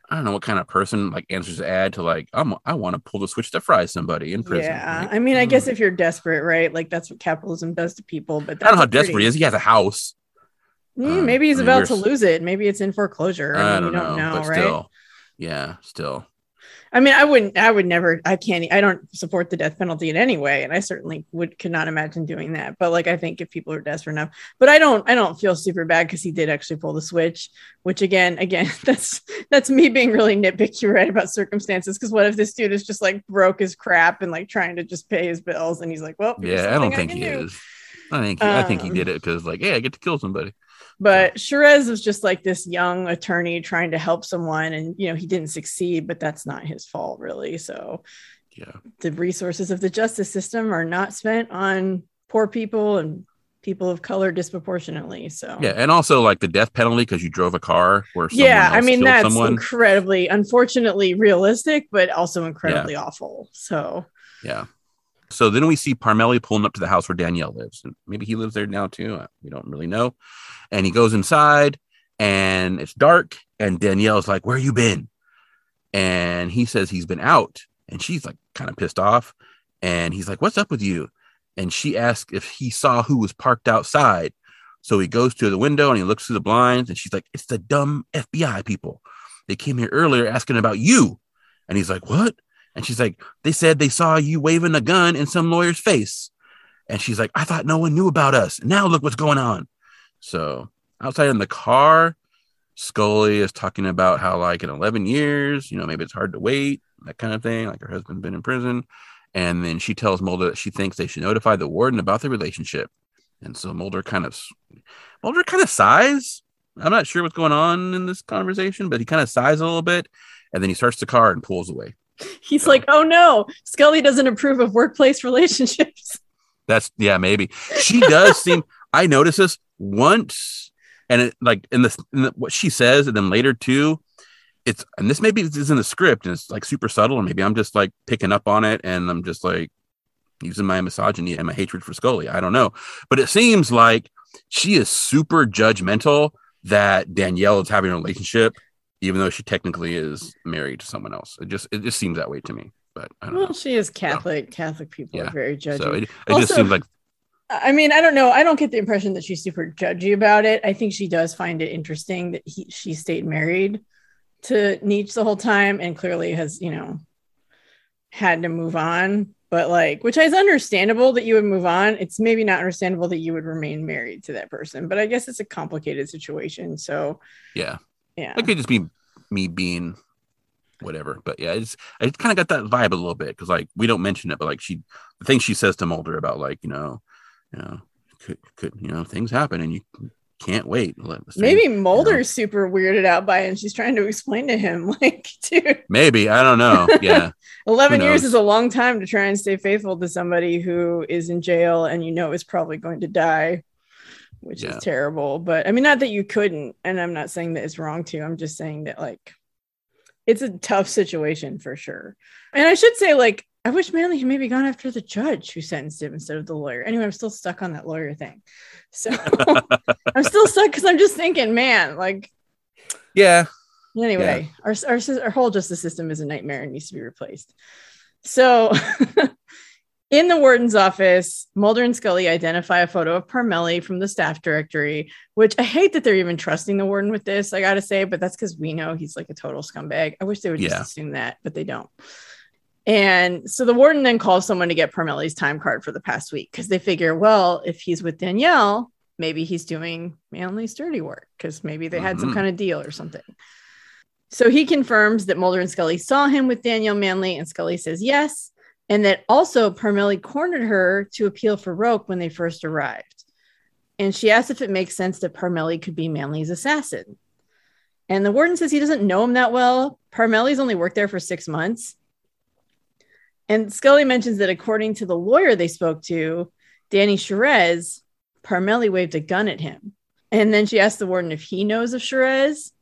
I don't know what kind of person like answers to add to like, I want to pull the switch to fry somebody in prison. Yeah. Like, I mean, I guess if you're desperate, right? Like that's what capitalism does to people. But that's I don't know how desperate he is. He has a house. Maybe he's about to lose it. Maybe it's in foreclosure. I mean, you don't know, but right? Still, yeah, still. I mean, I don't support the death penalty in any way. And I certainly could not imagine doing that. But like, I think if people are desperate enough, but I don't feel super bad because he did actually pull the switch, which again, that's me being really nitpicky, right, about circumstances. Cause what if this dude is just like broke as crap and like trying to just pay his bills. And he's like, well, yeah, I don't think he is. I think he did it because like, yeah, I get to kill somebody. But Sherez is just like this young attorney trying to help someone. And, you know, he didn't succeed, but that's not his fault, really. So yeah, the resources of the justice system are not spent on poor people and people of color disproportionately. So yeah. And also like the death penalty because you drove a car where someone else killed that's someone. Incredibly, unfortunately realistic, but also incredibly awful. So yeah. So then we see Parmelly pulling up to the house where Danielle lives. And maybe he lives there now, too. We don't really know. And he goes inside and it's dark. And Danielle's like, where you been? And he says he's been out. And she's like kind of pissed off. And he's like, what's up with you? And she asks if he saw who was parked outside. So he goes to the window and he looks through the blinds. And she's like, it's the dumb FBI people. They came here earlier asking about you. And he's like, what? And she's like, they said they saw you waving a gun in some lawyer's face. And she's like, I thought no one knew about us. Now look what's going on. So outside in the car, Scully is talking about how like in 11 years, you know, maybe it's hard to wait, that kind of thing. Like her husband's been in prison. And then she tells Mulder that she thinks they should notify the warden about the relationship. And so Mulder kind of sighs. I'm not sure what's going on in this conversation, but he kind of sighs a little bit. And then he starts the car and pulls away. He's like, oh no, Scully doesn't approve of workplace relationships. That's, yeah, maybe. She does seem, I noticed this once, and it, like in the what she says, and then later too, it's, and this maybe is in the script, and it's like super subtle, and maybe I'm just like picking up on it, and I'm just like using my misogyny and my hatred for Scully. I don't know. But it seems like she is super judgmental that Danielle is having a relationship, even though she technically is married to someone else. It just seems that way to me. But I don't know. She is Catholic. So, Catholic people are very judgy. So it just seems like, I mean, I don't know. I don't get the impression that she's super judgy about it. I think she does find it interesting that she stayed married to Nietzsche the whole time, and clearly has, you know, had to move on. But like, which is understandable that you would move on. It's maybe not understandable that you would remain married to that person. But I guess it's a complicated situation. So yeah, it could just be me being whatever. But yeah, I kind of got that vibe a little bit, because like we don't mention it, but like the thing she says to Mulder about like, you know, could you know, things happen and you can't wait. Maybe Mulder's super weirded out by it, and she's trying to explain to him, like, dude. Maybe, I don't know. Yeah. 11 years is a long time to try and stay faithful to somebody who is in jail and you know is probably going to die, which is terrible. But I mean, not that you couldn't, and I'm not saying that it's wrong to. I'm just saying that like it's a tough situation for sure. And I should say, like, I wish Manley had maybe gone after the judge who sentenced him instead of the lawyer. Anyway, I'm still stuck on that lawyer thing. So I'm still stuck because I'm just thinking, man, like, yeah. Anyway, our whole justice system is a nightmare and needs to be replaced. So in the warden's office, Mulder and Scully identify a photo of Parmelly from the staff directory, which I hate that they're even trusting the warden with this, I got to say, but that's because we know he's like a total scumbag. I wish they would just assume that, but they don't. And so the warden then calls someone to get Parmelli's time card for the past week, because they figure, well, if he's with Danielle, maybe he's doing Manley's dirty work, because maybe they had some kind of deal or something. So he confirms that Mulder and Scully saw him with Danielle Manley, and Scully says yes, and that also Parmelly cornered her to appeal for Roke when they first arrived. And she asks if it makes sense that Parmelly could be Manley's assassin. And the warden says he doesn't know him that well. Parmelli's only worked there for 6 months. And Scully mentions that according to the lawyer they spoke to, Danny Sherez, Parmelly waved a gun at him. And then she asked the warden if he knows of Sherez.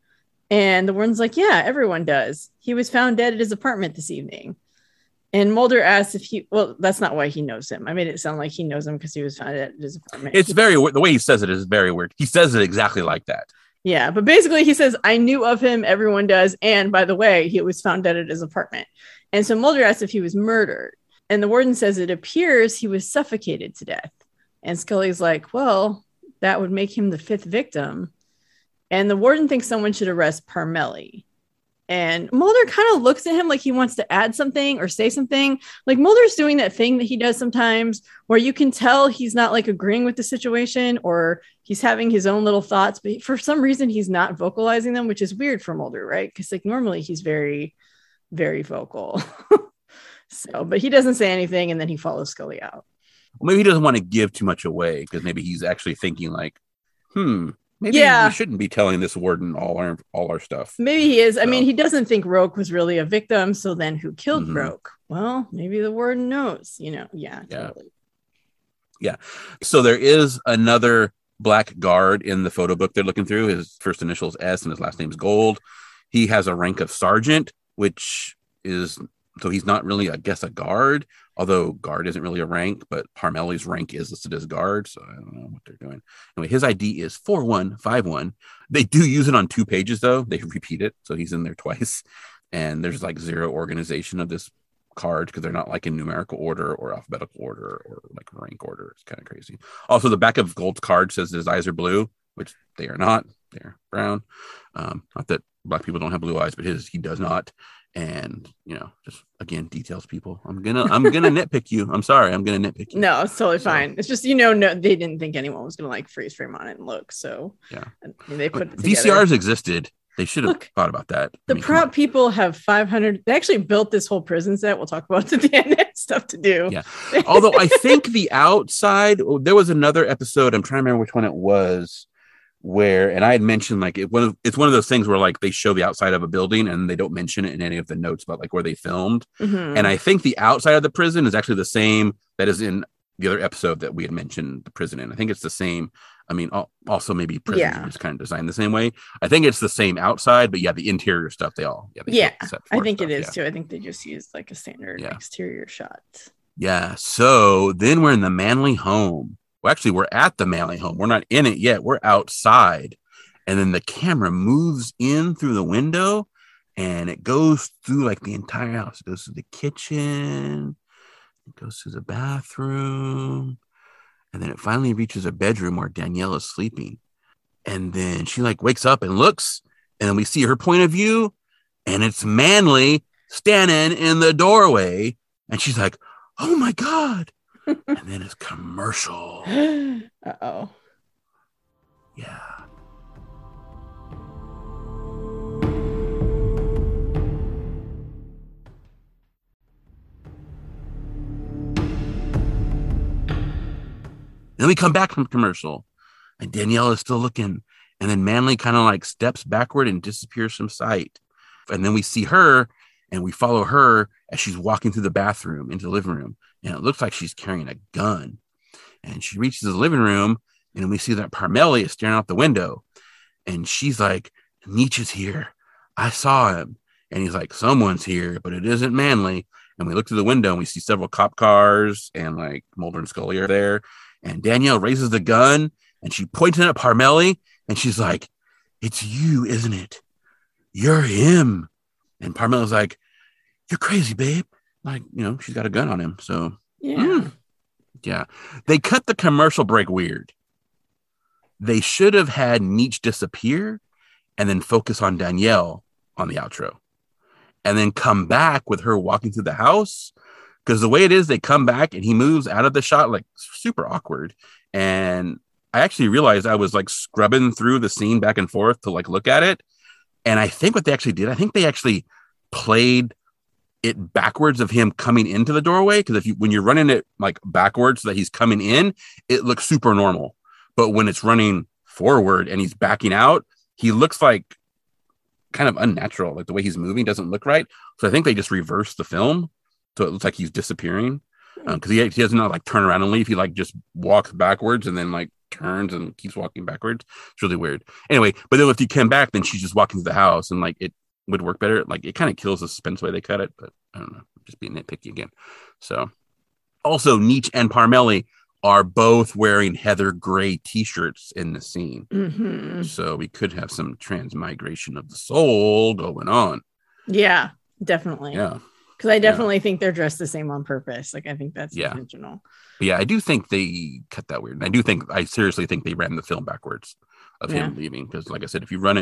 And the warden's like, yeah, everyone does. He was found dead at his apartment this evening. And Mulder asks if he, well, that's not why he knows him. I made it sound like he knows him because he was found dead at his apartment. It's very weird. The way he says it is very weird. He says it exactly like that. Yeah, but basically he says, I knew of him, everyone does. And by the way, he was found dead at his apartment. And so Mulder asks if he was murdered. And the warden says it appears he was suffocated to death. And Scully's like, well, that would make him the 5th victim. And the warden thinks someone should arrest Parmelly. And Mulder kind of looks at him like he wants to add something or say something. Like Mulder's doing that thing that he does sometimes where you can tell he's not like agreeing with the situation, or he's having his own little thoughts. But for some reason, he's not vocalizing them, which is weird for Mulder, right? Because like normally he's very... very vocal. But he doesn't say anything, and then he follows Scully out. Well, maybe he doesn't want to give too much away, because maybe he's actually thinking like, maybe we shouldn't be telling this warden all our stuff. Maybe he is. So. I mean, he doesn't think Roke was really a victim, so then who killed Roke? Well, maybe the warden knows, you know. Yeah. Totally. Yeah. So there is another black guard in the photo book they're looking through. His first initial is S and his last name is Gold. He has a rank of sergeant, which is, so he's not really, I guess, a guard, although guard isn't really a rank, but Parmelli's rank is listed as guard, so I don't know what they're doing. Anyway, his ID is 4151. They do use it on 2 pages, though. They repeat it, so he's in there twice. And there's like zero organization of this card, because they're not like in numerical order or alphabetical order or like rank order. It's kind of crazy. Also, the back of Gold's card says his eyes are blue, which they are not. They're brown. Not that black people don't have blue eyes, but he does not. And you know, just again, details, people. I'm gonna nitpick you. I'm sorry, I'm gonna nitpick you. No, it's totally fine. It's just, you know, no, they didn't think anyone was gonna like freeze frame on it and look. So yeah, I mean, they put VCRs existed. They should have thought about that. The prop people have 500. They actually built this whole prison set. We'll talk about the end. Stuff to do. Yeah. Although I think the outside. There was another episode. I'm trying to remember which one it was. Where, and I had mentioned like it's one of those things where like they show the outside of a building and they don't mention it in any of the notes about like where they filmed. And I think the outside of the prison is actually the same that is in the other episode that we had mentioned the prison in. I think it's the same. I mean, also maybe prisons are just kind of designed the same way. I think it's the same outside, but yeah, the interior stuff, they all. Yeah, I think it is too. I think they just used like a standard exterior shot. Yeah. So then we're in the Manley home. Well, actually, we're at the Manley home. We're not in it yet. We're outside. And then the camera moves in through the window and it goes through like the entire house. It goes through the kitchen. It goes through the bathroom. And then it finally reaches a bedroom where Danielle is sleeping. And then she like wakes up and looks, and then we see her point of view, and it's Manley standing in the doorway. And she's like, oh my God. And then it's commercial. Uh-oh. Yeah. Then we come back from commercial, and Danielle is still looking. And then Manley kind of like steps backward and disappears from sight. And then we see her, and we follow her as she's walking through the bathroom into the living room. And it looks like she's carrying a gun. And she reaches the living room, and we see that Parmelly is staring out the window. And she's like, Nietzsche's here. I saw him. And he's like, someone's here, but it isn't Manley. And we look through the window, and we see several cop cars, and like Mulder and Scully are there. And Danielle raises the gun, and she points it at Parmelly, and she's like, it's you, isn't it? You're him. And Parmelly's like, you're crazy, babe. Like, you know, she's got a gun on him. So, yeah. Yeah. They cut the commercial break weird. They should have had Nietzsche disappear and then focus on Danielle on the outro and then come back with her walking through the house. Because the way it is, they come back and he moves out of the shot like super awkward. And I actually realized I was like scrubbing through the scene back and forth to like look at it. And I think what they actually did, I think they actually played it backwards of him coming into the doorway. Because if you when you're running it like backwards so that he's coming in, it looks super normal. But when it's running forward and he's backing out, he looks like kind of unnatural. Like the way he's moving doesn't look right. So I think they just reversed the film. So it looks like he's disappearing because he doesn't like turn around and leave. He like just walks backwards and then like turns and keeps walking backwards. It's really weird. Anyway, but then if he came back, then she's just walking through the house and like it would work better. Like it kind of kills the suspense way they cut it, but I don't know. Just being nitpicky again. So also Nietzsche and Parmelly are both wearing heather gray t-shirts in the scene. Mm-hmm. So we could have some transmigration of the soul going on. Yeah, definitely. Yeah. Because I definitely think they're dressed the same on purpose. Like, I think that's intentional. But yeah, I do think they cut that weird. And I do think, I seriously think they ran the film backwards of him leaving. Because like I said, if you run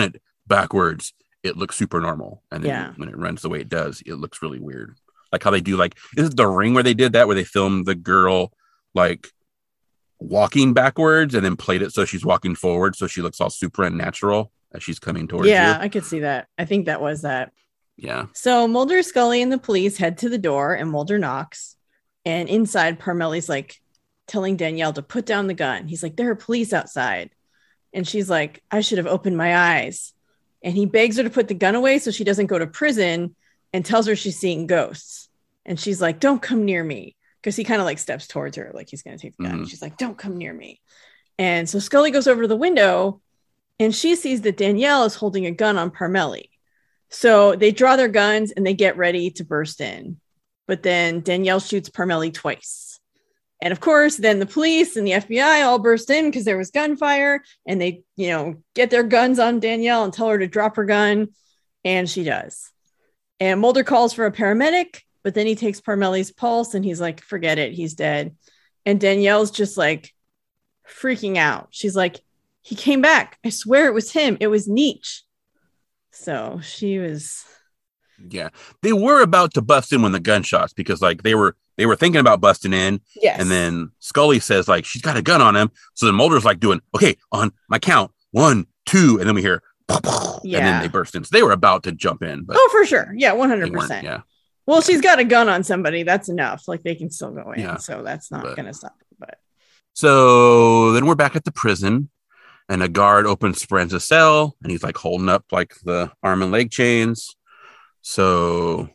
it backwards, it looks super normal. And then when it runs the way it does, it looks really weird. Like how they do, like, is it The Ring where they did that? Where they filmed the girl, like, walking backwards and then played it so she's walking forward. So she looks all super unnatural as she's coming towards you. Yeah, I could see that. I think that was that. Yeah. So Mulder, Scully, and the police head to the door, and Mulder knocks. And inside, Parmelly's like telling Danielle to put down the gun. He's like, there are police outside. And she's like, I should have opened my eyes. And he begs her to put the gun away so she doesn't go to prison and tells her she's seeing ghosts. And she's like, don't come near me. Because he kind of like steps towards her like he's going to take the gun. Mm-hmm. She's like, don't come near me. And so Scully goes over to the window and she sees that Danielle is holding a gun on Parmelly. So they draw their guns and they get ready to burst in. But then Danielle shoots Parmelly twice. And of course, then the police and the FBI all burst in because there was gunfire. And they, you know, get their guns on Danielle and tell her to drop her gun. And she does. And Mulder calls for a paramedic. But then he takes Parmelly's pulse and he's like, forget it. He's dead. And Danielle's just like freaking out. She's like, he came back. I swear it was him. It was Nietzsche. So she was. Yeah, they were about to bust in when the gunshots because like they were thinking about busting in. Yes. And then Scully says like she's got a gun on him. So then Mulder's like doing, OK, on my count. 1, 2. And then we hear. Yeah. And then they burst in. So they were about to jump in. But oh, for sure. Yeah. 100%. Yeah. Well, she's got a gun on somebody. That's enough. Like they can still go in. Yeah. So that's not going to stop. But so then we're back at the prison. And a guard opens Speranza's cell, and he's like holding up like the arm and leg chains. So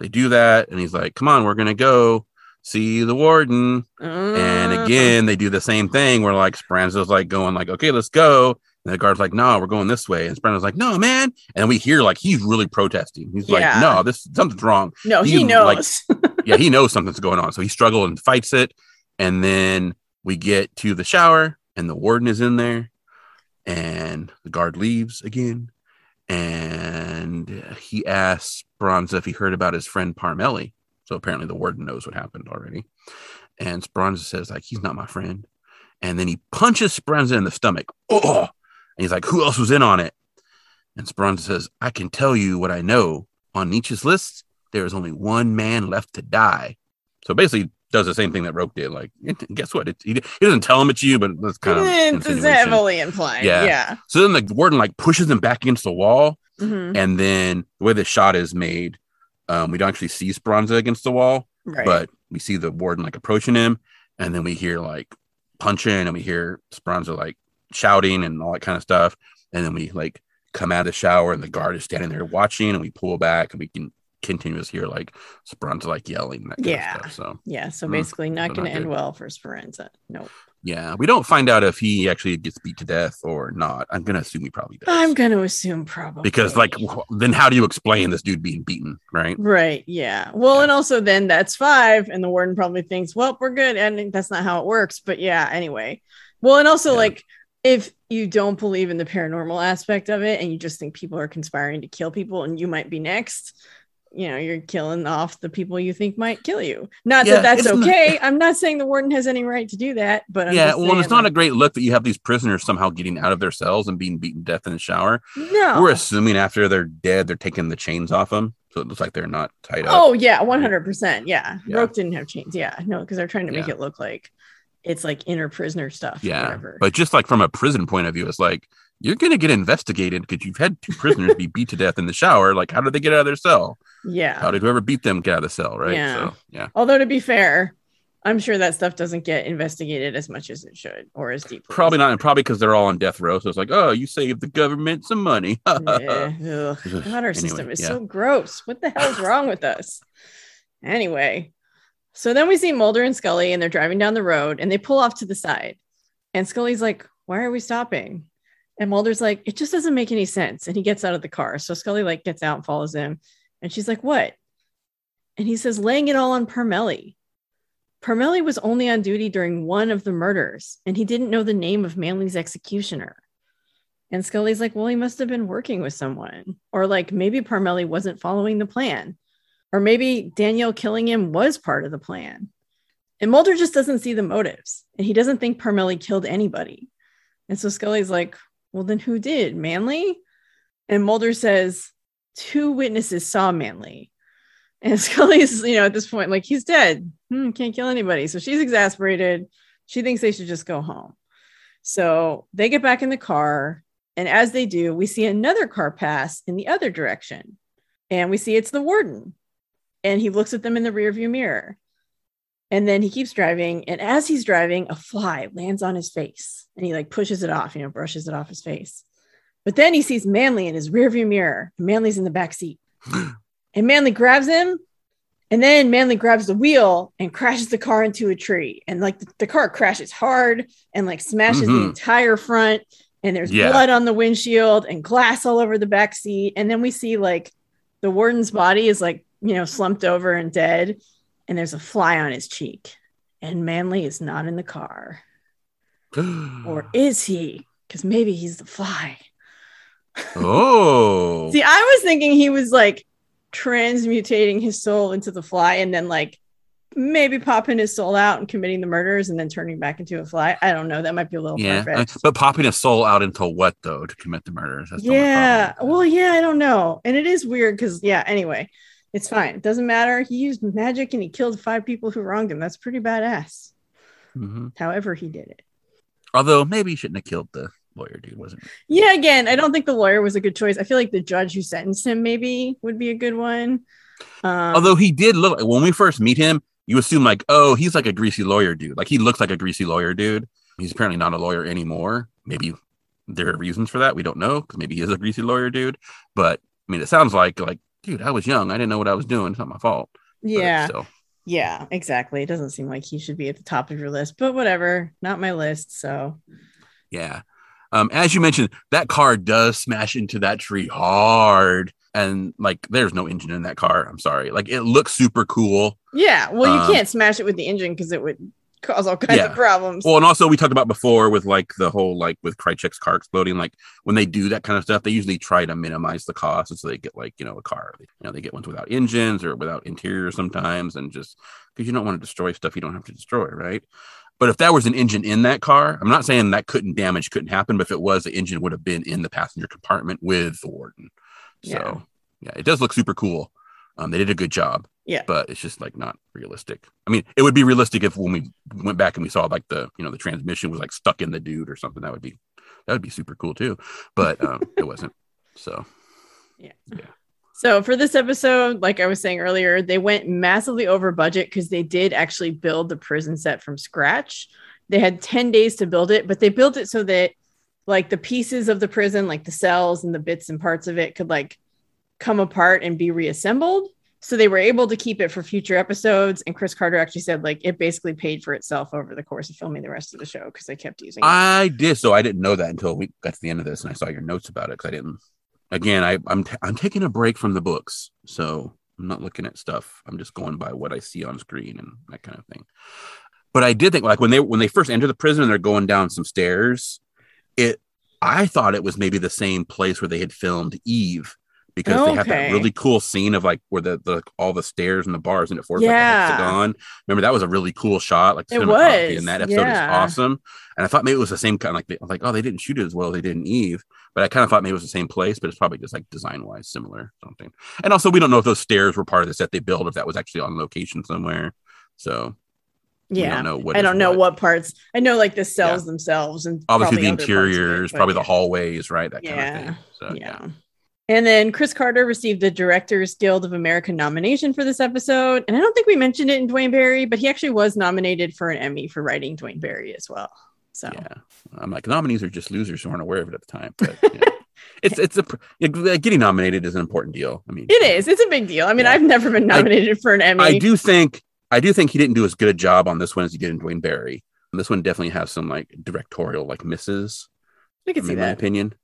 they do that, and he's like, come on, we're going to go. see the warden. And again, they do the same thing where like Speranza's like going like, okay, let's go. And the guard's like, no, we're going this way. And Speranza's like, no, man. And we hear like, he's really protesting. He's like, no, this something's wrong. No, he knows. Like, yeah, he knows something's going on. So he struggles and fights it. And then we get to the shower and the warden is in there and the guard leaves again. And he asks Speranza if he heard about his friend Parmelly. So apparently the warden knows what happened already. And Speranza says, like, he's not my friend. And then he punches Speranza in the stomach. Oh! And he's like, who else was in on it? And Speranza says, I can tell you what I know. On Nietzsche's list, there is only one man left to die. So basically does the same thing that Roke did. Like, guess what? He doesn't tell him it's you, but that's kind of heavily implied. Yeah. So then the warden like pushes him back against the wall. Mm-hmm. And then the way the shot is made, we don't actually see Speranza against the wall, right, but we see the warden like approaching him. And then we hear like punching and we hear Speranza like shouting and all that kind of stuff. And then we like come out of the shower and the guard is standing there watching and we pull back and we can continuous here like Speranza like yelling that kind of stuff. So basically not gonna end well for Speranza. Nope. Yeah, we don't find out if he actually gets beat to death or not. I'm gonna assume he probably does. I'm gonna assume probably, because like then how do you explain this dude being beaten? Right Yeah, well yeah. And also then that's 5 and the warden probably thinks, well, we're good, and that's not how it works. But yeah, anyway, well, and also like if you don't believe in the paranormal aspect of it and you just think people are conspiring to kill people and you might be next, you know, you're killing off the people you think might kill you. Not that that's okay. I'm not saying the warden has any right to do that, but I'm just saying, it's not a great look that you have these prisoners somehow getting out of their cells and being beaten to death in the shower. No, we're assuming after they're dead, they're taking the chains off them, so it looks like they're not tied up. Oh yeah, 100%. Yeah. Roke didn't have chains. Yeah, no, because they're trying to make it look like it's like inner prisoner stuff. Yeah, whatever. But just like from a prison point of view, it's like, you're going to get investigated because you've had 2 prisoners be beat to death in the shower. Like, how did they get out of their cell? Yeah. How did whoever beat them get out of the cell? Right. Yeah. So, yeah. Although, to be fair, I'm sure that stuff doesn't get investigated as much as it should or as deeply. Probably not. And probably because they're all on death row. So it's like, oh, you saved the government some money. God, our system is so gross. What the hell is wrong with us? Anyway. So then we see Mulder and Scully and they're driving down the road and they pull off to the side. And Scully's like, why are we stopping? And Mulder's like, it just doesn't make any sense. And he gets out of the car. So Scully like gets out and follows him. And she's like, what? And he says, laying it all on Parmelly. Parmelly was only on duty during one of the murders. And he didn't know the name of Manley's executioner. And Scully's like, well, he must have been working with someone. Or like, maybe Parmelly wasn't following the plan. Or maybe Danielle killing him was part of the plan. And Mulder just doesn't see the motives. And he doesn't think Parmelly killed anybody. And so Scully's like, well, then who did? Manley? And Mulder says, 2 witnesses saw Manley. And Scully's, you know, at this point, like, he's dead. Can't kill anybody. So she's exasperated. She thinks they should just go home. So they get back in the car. And as they do, we see another car pass in the other direction. And we see it's the warden. And he looks at them in the rearview mirror. And then he keeps driving. And as he's driving, a fly lands on his face and he like pushes it off, you know, brushes it off his face. But then he sees Manley in his rearview mirror. And Manley's in the back seat. And Manley grabs him. And then Manley grabs the wheel and crashes the car into a tree. And like the car crashes hard and like smashes the entire front. And there's blood on the windshield and glass all over the back seat. And then we see like the warden's body is like, you know, slumped over and dead. And there's a fly on his cheek. And Manley is not in the car. Or is he? Because maybe he's the fly. Oh. See, I was thinking he was like transmutating his soul into the fly and then like maybe popping his soul out and committing the murders and then turning back into a fly. I don't know. That might be a little far-fetched. But popping his soul out into what, though, to commit the murders? That's I don't know. And it is weird because, anyway. It's fine. It doesn't matter. He used magic and he killed 5 people who wronged him. That's pretty badass. Mm-hmm. However he did it. Although maybe he shouldn't have killed the lawyer dude, wasn't it? Yeah, again, I don't think the lawyer was a good choice. I feel like the judge who sentenced him maybe would be a good one. Although he did look, when we first meet him, you assume like, oh, he's like a greasy lawyer dude. Like he looks like a greasy lawyer dude. He's apparently not a lawyer anymore. Maybe there are reasons for that. We don't know because maybe he is a greasy lawyer dude. But I mean, it sounds like dude, I was young. I didn't know what I was doing. It's not my fault. Yeah. So. Yeah, exactly. It doesn't seem like he should be at the top of your list, but whatever. Not my list, so. Yeah. As you mentioned, that car does smash into that tree hard. And, like, there's no engine in that car. I'm sorry. Like, it looks super cool. Yeah. Well, you can't smash it with the engine because it would cause all kinds of problems. Well, and also we talked about before with, like, the whole, like, with Krychek's car exploding. Like, when they do that kind of stuff, they usually try to minimize the cost. And so they get, like, you know, a car. You know, they get ones without engines or without interior sometimes. And just because you don't want to destroy stuff you don't have to destroy, right? But if that was an engine in that car, I'm not saying that couldn't happen, but if it was, the engine would have been in the passenger compartment with the warden. Yeah. So, yeah, it does look super cool. They did a good job. Yeah. But it's just, like, not realistic. I mean, it would be realistic if when we went back and we saw, like, the, you know, the transmission was, like, stuck in the dude or something. That would be super cool, too. But it wasn't. So, yeah. So for this episode, like I was saying earlier, they went massively over budget because they did actually build the prison set from scratch. They had 10 days to build it, but they built it so that, like, the pieces of the prison, like the cells and the bits and parts of it, could, like, come apart and be reassembled. So they were able to keep it for future episodes. And Chris Carter actually said, like, it basically paid for itself over the course of filming the rest of the show because they kept using it. I did. So I didn't know that until we got to the end of this and I saw your notes about it because I didn't. Again, I'm taking a break from the books, so I'm not looking at stuff. I'm just going by what I see on screen and that kind of thing. But I did think, like, when they first enter the prison and they're going down some stairs, I thought it was maybe the same place where they had filmed Eve, because they have that really cool scene of, like, where the all the stairs and the bars and it forms like a hexagon. Remember, that was a really cool shot. Like, it was. And that episode is awesome. And I thought maybe it was the same kind of, like, oh, they didn't shoot it as well as they did in Eve. But I kind of thought maybe it was the same place, but it's probably just, like, design-wise similar or something. And also, we don't know if those stairs were part of the set they built, if that was actually on location somewhere. So, yeah, I don't know what parts. I know, like, the cells themselves. And obviously the interiors, probably the hallways, right? That kind of thing. So, yeah. And then Chris Carter received the Directors Guild of America nomination for this episode. And I don't think we mentioned it in Duane Barry, but he actually was nominated for an Emmy for writing Duane Barry as well. So yeah, I'm like, nominees are just losers who aren't aware of it at the time. But, you know, getting nominated is an important deal. I mean, it is. It's a big deal. I mean, I've never been nominated for an Emmy. I do think he didn't do as good a job on this one as he did in Duane Barry. And this one definitely has some, like, directorial, like, misses. I can see that. In my opinion.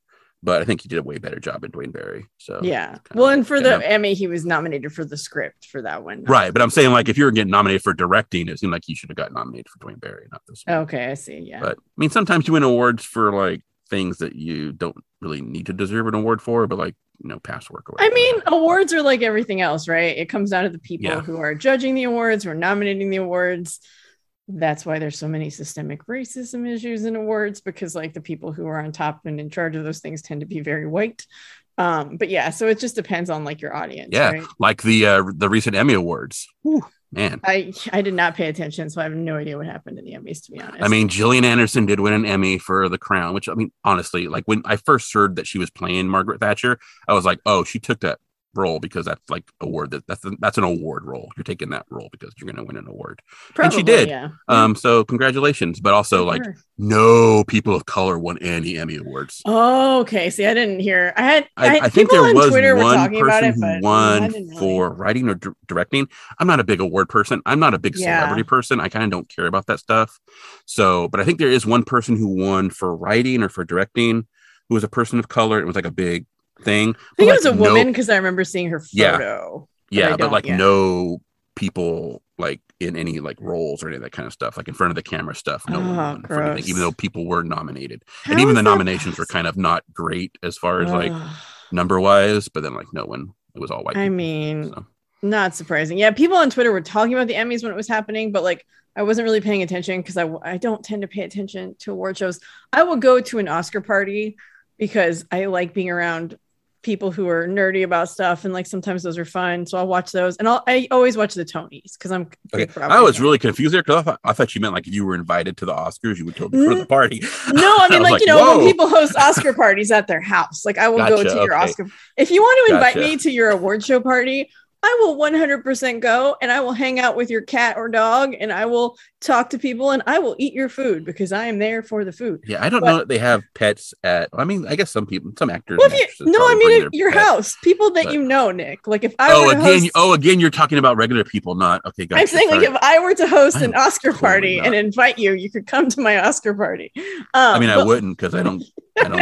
But I think he did a way better job in Duane Barry. So yeah. Well, and for the Emmy, he was nominated for the script for that one. Right. But I'm saying, like, if you were getting nominated for directing, it seemed like you should have gotten nominated for Duane Barry, not this one. Okay, I see. Yeah. But I mean, sometimes you win awards for, like, things that you don't really need to deserve an award for, but, like, you know, past work. Or whatever. I mean, awards are like everything else, right? It comes down to the people who are judging the awards, who are nominating the awards. That's why there's so many systemic racism issues in awards, because, like, the people who are on top and in charge of those things tend to be very white. But yeah, so it just depends on, like, your audience. Yeah, right? Like the recent Emmy Awards. Whew, man, I did not pay attention, so I have no idea what happened in the Emmys, to be honest. I mean, Gillian Anderson did win an Emmy for The Crown, which, I mean, honestly, like, when I first heard that she was playing Margaret Thatcher, I was like, oh, she took that role because that's, like, award that's an award role. You're taking that role because you're going to win an award. Probably, and she did. Yeah. So congratulations. But also, for, like, no people of color won any Emmy awards. Oh, okay. See, I didn't hear. I think there was Twitter one person who won for writing or directing. I'm not a big award person. I'm not a big celebrity person. I kind of don't care about that stuff. So, but I think there is one person who won for writing or for directing who was a person of color. It was, like, a big thing. I think it was, like, a woman, because I remember seeing her photo. Yeah, but like no people, like, in any, like, roles or any of that kind of stuff, like in front of the camera stuff. No one won for anything, even though people were nominated. And even the nominations were kind of not great as far as like number wise, but then, like, no one, it was all white. I mean, not surprising. Yeah, people on Twitter were talking about the Emmys when it was happening, but, like, I wasn't really paying attention because I don't tend to pay attention to award shows. I will go to an Oscar party because I like being around people who are nerdy about stuff, and, like, sometimes those are fun, so I'll watch those. And I always watch the Tonys because I'm okay. I was really confused there because I thought you meant, like, if you were invited to the Oscars you would totally go to the party. No, I mean, like, you know, whoa, when people host Oscar parties at their house, like, I will go to your Oscar. If you want to invite me to your award show party, I will 100% go, and I will hang out with your cat or dog, and I will talk to people, and I will eat your food because I am there for the food. Yeah, I don't know that they have pets at. I mean, I guess some people, some actors. Well, you, no, I mean at your pets, house, people that but, you know, Nick. Like if I were to host, you're talking about regular people, not okay. Gotcha, I'm saying like if I were to host an Oscar party and invite you, you could come to my Oscar party. I mean, I wouldn't because I don't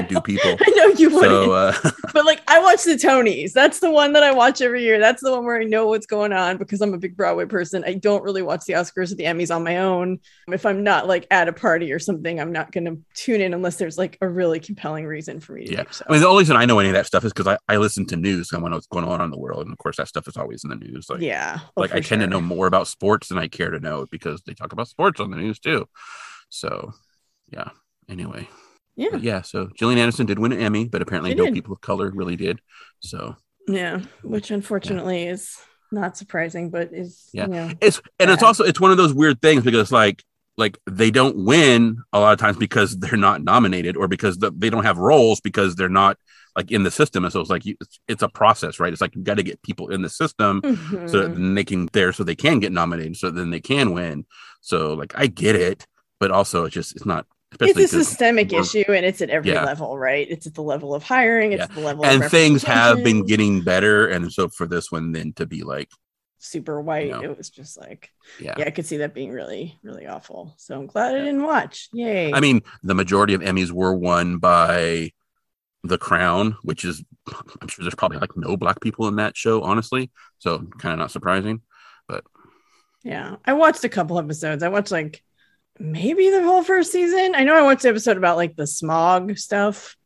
do people. I know you wouldn't. So, but like I watch the Tonys. That's the one that I watch every year. That's the one where I know what's going on because I'm a big Broadway person. I don't really watch the Oscars or the Emmys on my own. If I'm not like at a party or something, I'm not going to tune in unless there's like a really compelling reason for me to do so. I mean, the only reason I know any of that stuff is because I listen to news and I know what's going on in the world. And of course, that stuff is always in the news. Like, yeah. Well, like I tend to know more about sports than I care to know because they talk about sports on the news too. So yeah. Anyway. Yeah. But yeah. So Gillian Anderson did win an Emmy, but apparently no people of color really did. So yeah, which unfortunately is not surprising, but is it's also it's one of those weird things because like they don't win a lot of times because they're not nominated or because they don't have roles because they're not like in the system. And so it's like it's a process, right? It's like you got to get people in the system so that they can so they can get nominated, so then they can win. So like I get it, but also it's just it's not. Especially it's a systemic issue, and it's at every level, right? It's at the level of hiring, it's at the level of things have been getting better, and so for this one then to be like super white, you know, it was just like I could see that being really, really awful. So I'm glad I didn't watch. Yay. I mean, the majority of Emmys were won by The Crown, which is I'm sure there's probably like no black people in that show, honestly. So kind of not surprising. But yeah, I watched a couple episodes. I watched like maybe the whole first season. I know I watched the episode about like the smog stuff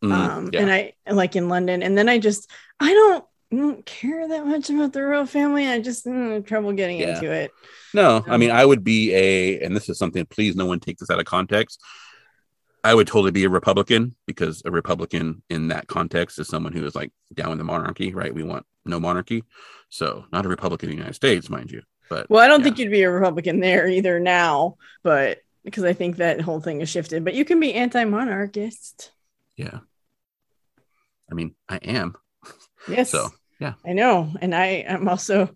and I like in London, and then I don't care that much about the royal family. I just have trouble getting into it. I mean, I would be and this is something, please no one take this out of context, I would totally be a Republican, because a Republican in that context is someone who is like down with the monarchy, right? We want no monarchy. So not a Republican in the United States, mind you. But, well, I don't think you'd be a Republican there either now, but because I think that whole thing has shifted. But you can be anti-monarchist. Yeah. I mean, I am. Yes. So, yeah. I know. And I'm also,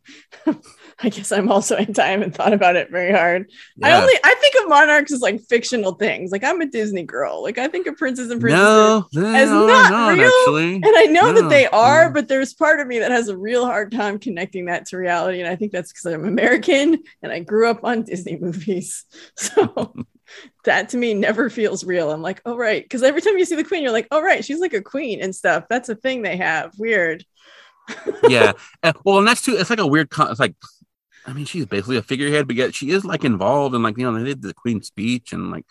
I guess I'm also anti. I haven't thought about it very hard. Yeah. I think of monarchs as like fictional things. Like I'm a Disney girl. Like I think of princes and princesses as not real. Actually. And I know that they are, but there's part of me that has a real hard time connecting that to reality. And I think that's because I'm American and I grew up on Disney movies. So that to me never feels real. I'm like, oh, right. Because every time you see the queen, you're like, oh, right. She's like a queen and stuff. That's a thing they have. Weird. Yeah. Well, and that's too, it's like a weird it's like, I mean, she's basically a figurehead, but yet she is like involved in like, you know, they did the Queen's speech and like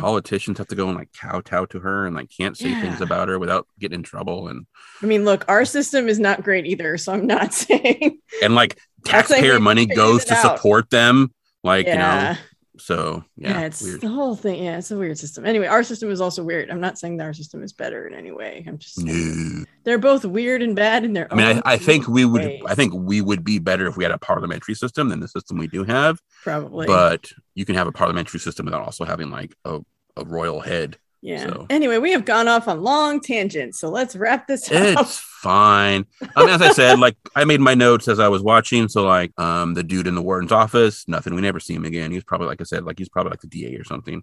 politicians have to go and like kowtow to her and like can't say things about her without getting in trouble. And I mean, look, our system is not great either, so I'm not saying, and like taxpayer money goes to support them, like you know. So it's weird. The whole thing. Yeah, it's a weird system. Anyway, our system is also weird. I'm not saying that our system is better in any way. I'm just saying they're both weird and bad in their own. I mean, I think we would ways. I think we would be better if we had a parliamentary system than the system we do have. Probably. But you can have a parliamentary system without also having like a royal head. Yeah. So. Anyway, we have gone off on long tangents, so let's wrap this up. It's fine. I mean, as I said, like I made my notes as I was watching. So like, the dude in the warden's office, nothing. We never see him again. He was probably, like I said, like he's probably like the DA or something.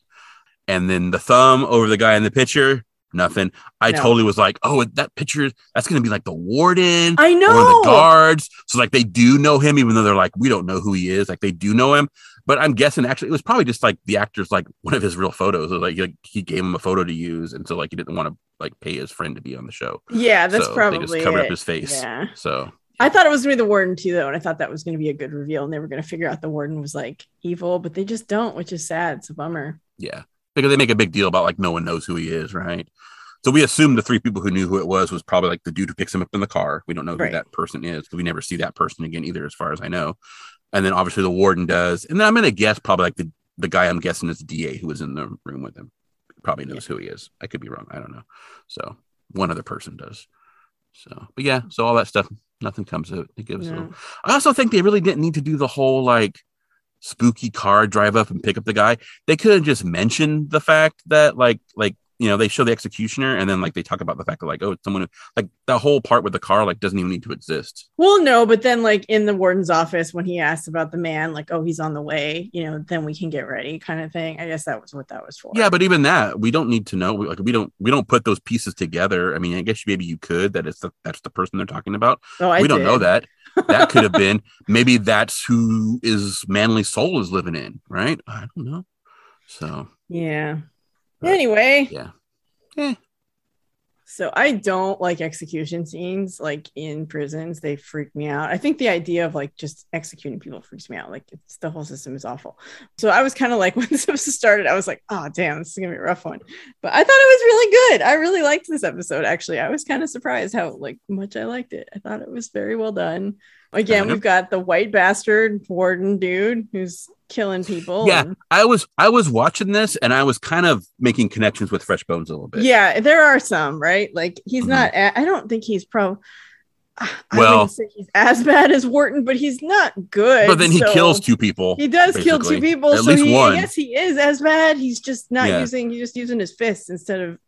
And then the thumb over the guy in the picture, nothing. I totally was like, oh, that picture, that's gonna be like the warden. I know. Or the guards. So like they do know him, even though they're like, we don't know who he is. Like they do know him. But I'm guessing actually it was probably just like the actor's like one of his real photos. It was like he gave him a photo to use, and so like he didn't want to like pay his friend to be on the show. Yeah, that's so probably they just covered up his face. Yeah. So I thought it was gonna be the warden too, though, and I thought that was gonna be a good reveal, and they were gonna figure out the warden was like evil, but they just don't, which is sad. It's a bummer. Yeah, because they make a big deal about like no one knows who he is, right? So we assume the three people who knew who it was probably like the dude who picks him up in the car. We don't know who that person is, because we never see that person again either, as far as I know. And then obviously the warden does. And then I'm going to guess probably like the guy I'm guessing is DA who was in the room with him. Probably knows who he is. I could be wrong. I don't know. So one other person does. So, but yeah. So all that stuff, nothing comes out. It gives them. I also think they really didn't need to do the whole like spooky car drive up and pick up the guy. They could have just mentioned the fact that like you know, they show the executioner and then like they talk about the fact that like, oh, it's someone who, like the whole part with the car like doesn't even need to exist. Well, no, but then like in the warden's office when he asks about the man, like, oh, he's on the way, you know, then we can get ready kind of thing. I guess that was what that was for. Yeah, but even that we don't need to know. We, like we don't put those pieces together. I mean, I guess maybe you could that it's the, that's the person they're talking about. Oh, I we don't did. Know that. That could have been maybe that's who is Manly's soul is living in, right? I don't know. So yeah. But, anyway. Yeah. Eh. So I don't like execution scenes like in prisons. They freak me out. I think the idea of like just executing people freaks me out. Like it's the whole system is awful. So I was kind of like when this episode started, I was like, oh damn, this is gonna be a rough one. But I thought it was really good. I really liked this episode. Actually, I was kind of surprised how like much I liked it. I thought it was very well done. Again, we've got the white bastard warden dude who's killing people. Yeah, and I was watching this and I was kind of making connections with Fresh Bones a little bit. Yeah, there are some, right? Like he's not. I don't think he's wouldn't say he's as bad as Wharton, but he's not good. But then he kills two people. He does kill two people. At least one. I guess he is as bad. He's just not using. He's just using his fists instead of.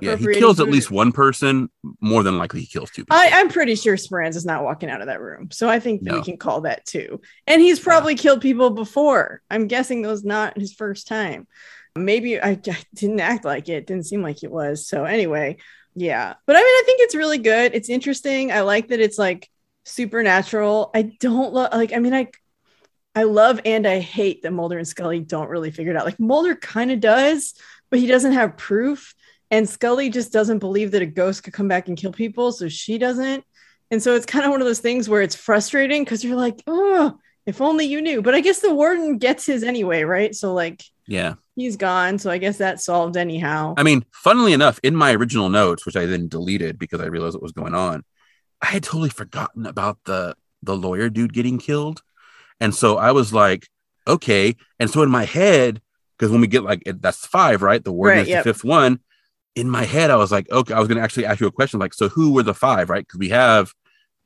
Yeah, he kills at least one person. More than likely, he kills two people. I'm pretty sure Speranza's not walking out of that room, so I think that we can call that too. And he's probably killed people before. I'm guessing that was not his first time. Maybe I didn't act like it. Didn't seem like it was. So anyway, yeah. But I mean, I think it's really good. It's interesting. I like that it's like supernatural. I don't like. I mean, I love and I hate that Mulder and Scully don't really figure it out. Like Mulder kind of does, but he doesn't have proof. And Scully just doesn't believe that a ghost could come back and kill people. So she doesn't. And so it's kind of one of those things where it's frustrating because you're like, oh, if only you knew. But I guess the warden gets his anyway, right? So like, yeah, he's gone. So I guess that's solved anyhow. I mean, funnily enough, in my original notes, which I then deleted because I realized what was going on, I had totally forgotten about the lawyer dude getting killed. And so I was like, okay. And so in my head, because when we get like, that's 5, right? The warden is the 5th one. In my head, I was like, okay, I was going to actually ask you a question. Like, so who were the 5, right? Because we have,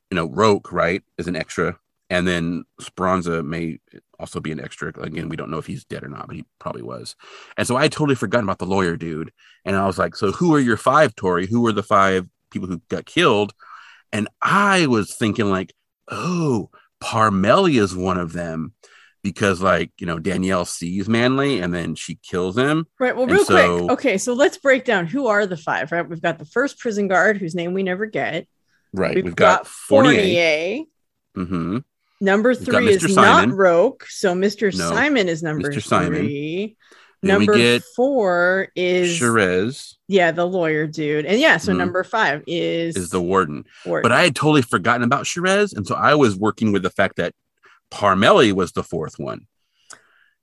you know, Roke, right, is an extra. And then Speranza may also be an extra. Again, we don't know if he's dead or not, but he probably was. And so I totally forgot about the lawyer dude. And I was like, so who are your 5, Tori? Who were the 5 people who got killed? And I was thinking like, oh, Parmelly is one of them. Because, like, you know, Danielle sees Manley and then she kills him. Right. Well, real quick. Okay. So let's break down who are the 5, right? We've got the first prison guard whose name we never get. Right. We've got Fournier. Mm-hmm. Number 3 is Simon. Not Roke. So Simon is number 3. Then number 4 is Sherez. Yeah, the lawyer dude. And yeah, so number 5 is the warden. But I had totally forgotten about Sherez. And so I was working with the fact that Parmelly was the 4th one.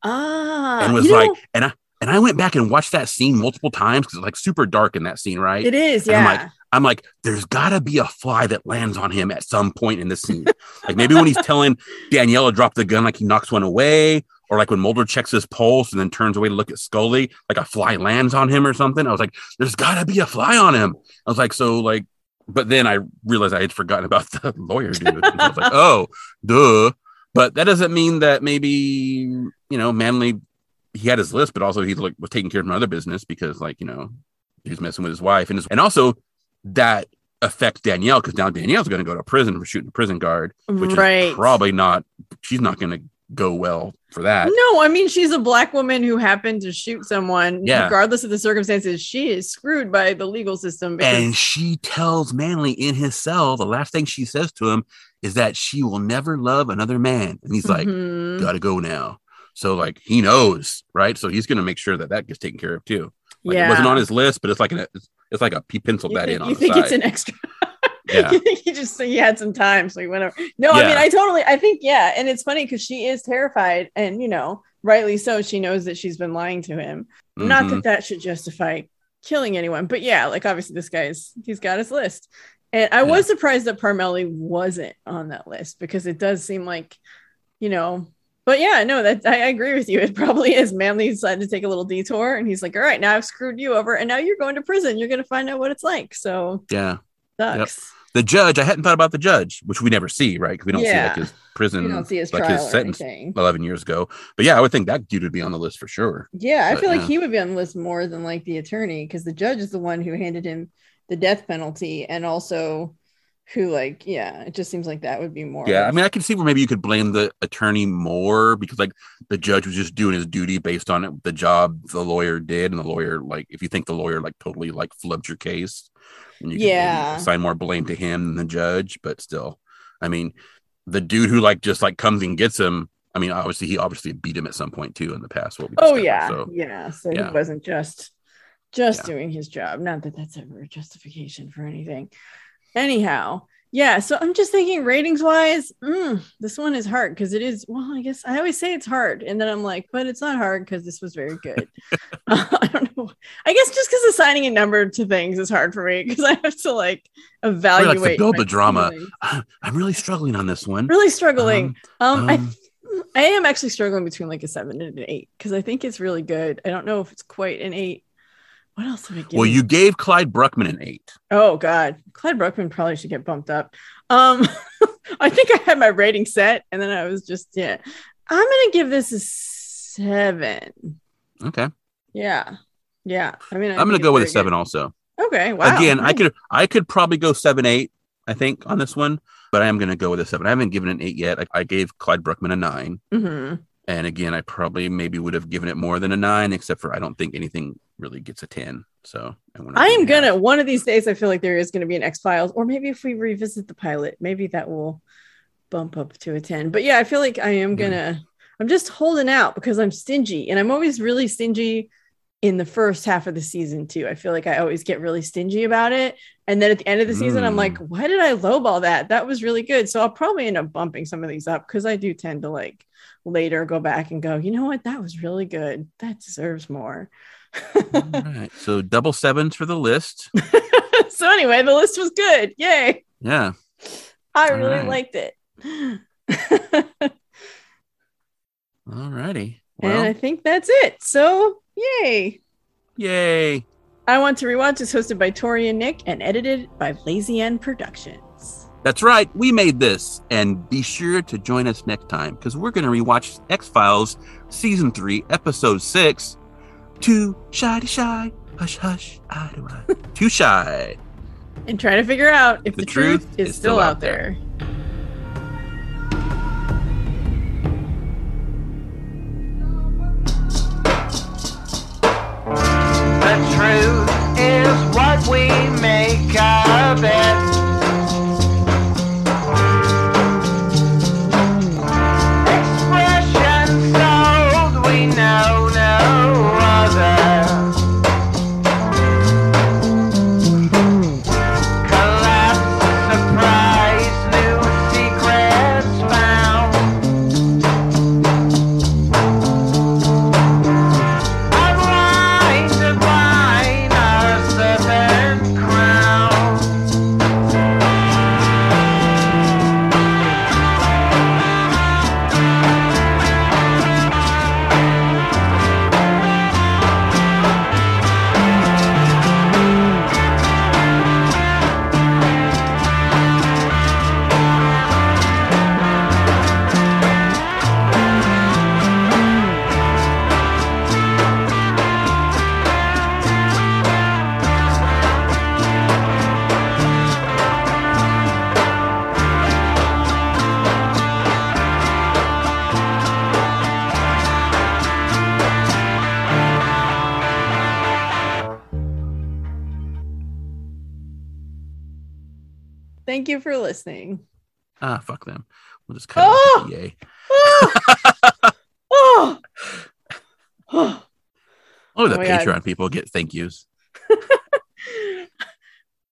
And was like, and I went back and watched that scene multiple times because it's like super dark in that scene, right? It is, yeah. And I'm like, there's gotta be a fly that lands on him at some point in the scene. Like maybe when he's telling Danielle to drop the gun, like he knocks one away, or like when Mulder checks his pulse and then turns away to look at Scully, like a fly lands on him or something. I was like, there's gotta be a fly on him. I was like, so like, but then I realized I had forgotten about the lawyer dude. I was like, oh, duh. But that doesn't mean that maybe, you know, Manley, he had his list, but also he was taking care of another business because, like, you know, he was messing with his wife. And also that affects Danielle because now Danielle's going to go to prison for shooting a prison guard, which is probably not, she's not going to go well for that. No, I mean, she's a black woman who happened to shoot someone. Yeah. Regardless of the circumstances, she is screwed by the legal system. And she tells Manley in his cell, the last thing she says to him is that she will never love another man. And he's like, gotta go now. So like, he knows, right? So he's going to make sure that that gets taken care of too. Like, it wasn't on his list, but he penciled that in on the side. You think it's an extra? Yeah. You think he had some time, so he went over. No, yeah. I mean, I think, and it's funny because she is terrified and, you know, rightly so, she knows that she's been lying to him. Mm-hmm. Not that should justify killing anyone, but yeah, like obviously this guy's, he's got his list. And I was surprised that Parmelly wasn't on that list because it does seem like, you know, but yeah, no, that I agree with you. It probably is. Manley decided to take a little detour and he's like, all right, now I've screwed you over and now you're going to prison. You're going to find out what it's like. So yeah, sucks. Yep. The judge, I hadn't thought about the judge, which we never see, right? Because we don't see like his prison, we don't see his like trial his sentence or anything. 11 years ago. But yeah, I would think that dude would be on the list for sure. Yeah, I feel like he would be on the list more than like the attorney, because the judge is the one who handed him the death penalty, and also who like, it just seems like that would be more. Yeah, I mean, I can see where maybe you could blame the attorney more, because like the judge was just doing his duty based on it, the job the lawyer did, and the lawyer, like, if you think the lawyer like totally like flubbed your case, and you can assign more blame to him than the judge. But still, I mean, the dude who like just like comes and gets him, I mean, obviously he beat him at some point too in the past. So he wasn't just doing his job. Not that that's ever a justification for anything. Anyhow, so I'm just thinking ratings-wise, this one is hard, because it is, well, I guess I always say it's hard, and then I'm like, but it's not hard, because this was very good. I don't know. I guess just because assigning a number to things is hard for me, because I have to, like, evaluate. Like to build the drama. I'm really struggling on this one. Really struggling. I am actually struggling between, like, a 7 and an 8, because I think it's really good. I don't know if it's quite an 8. What else did I give? Well, you gave Clyde Bruckman an 8. Oh, God. Clyde Bruckman probably should get bumped up. I think I had my rating set, and then I was just, I'm going to give this a 7. Okay. Yeah. Yeah. I mean, I'm going to go with a 7 also. Okay. Wow. Again, nice. I could probably go 7, 8, I think, on this one, but I am going to go with a 7. I haven't given it an 8 yet. I gave Clyde Bruckman a 9. Mm-hmm. And again, I probably maybe would have given it more than a 9, except for I don't think anything really gets a 10. So I am gonna one of these days, I feel like there is gonna be an X-Files, or maybe if we revisit the pilot, maybe that will bump up to a 10. But yeah, I feel like I am gonna. I'm just holding out because I'm stingy, and I'm always really stingy in the first half of the season too. I feel like I always get really stingy about it, and then at the end of the season, I'm like, why did I lowball that? That was really good. So I'll probably end up bumping some of these up, because I do tend to like later go back and go, you know what, that was really good, that deserves more. All right, so double 7s for the list. So anyway, the list was good. Yay. Yeah, I all really liked it. All righty, well, and I think that's it, so yay. I Want to Rewatch is hosted by Tori and Nick and edited by Lazy End Productions. That's right, we made this, and be sure to join us next time, because we're going to rewatch X-Files Season 3, Episode 6, Too Shy to Shy, Hush Hush, Eye to Eye, Too Shy. And try to figure out if the truth is still out there. The truth is what we make of it. Thank you for listening. Fuck them. We'll just cut it. Yay. Oh, the Patreon people get thank yous.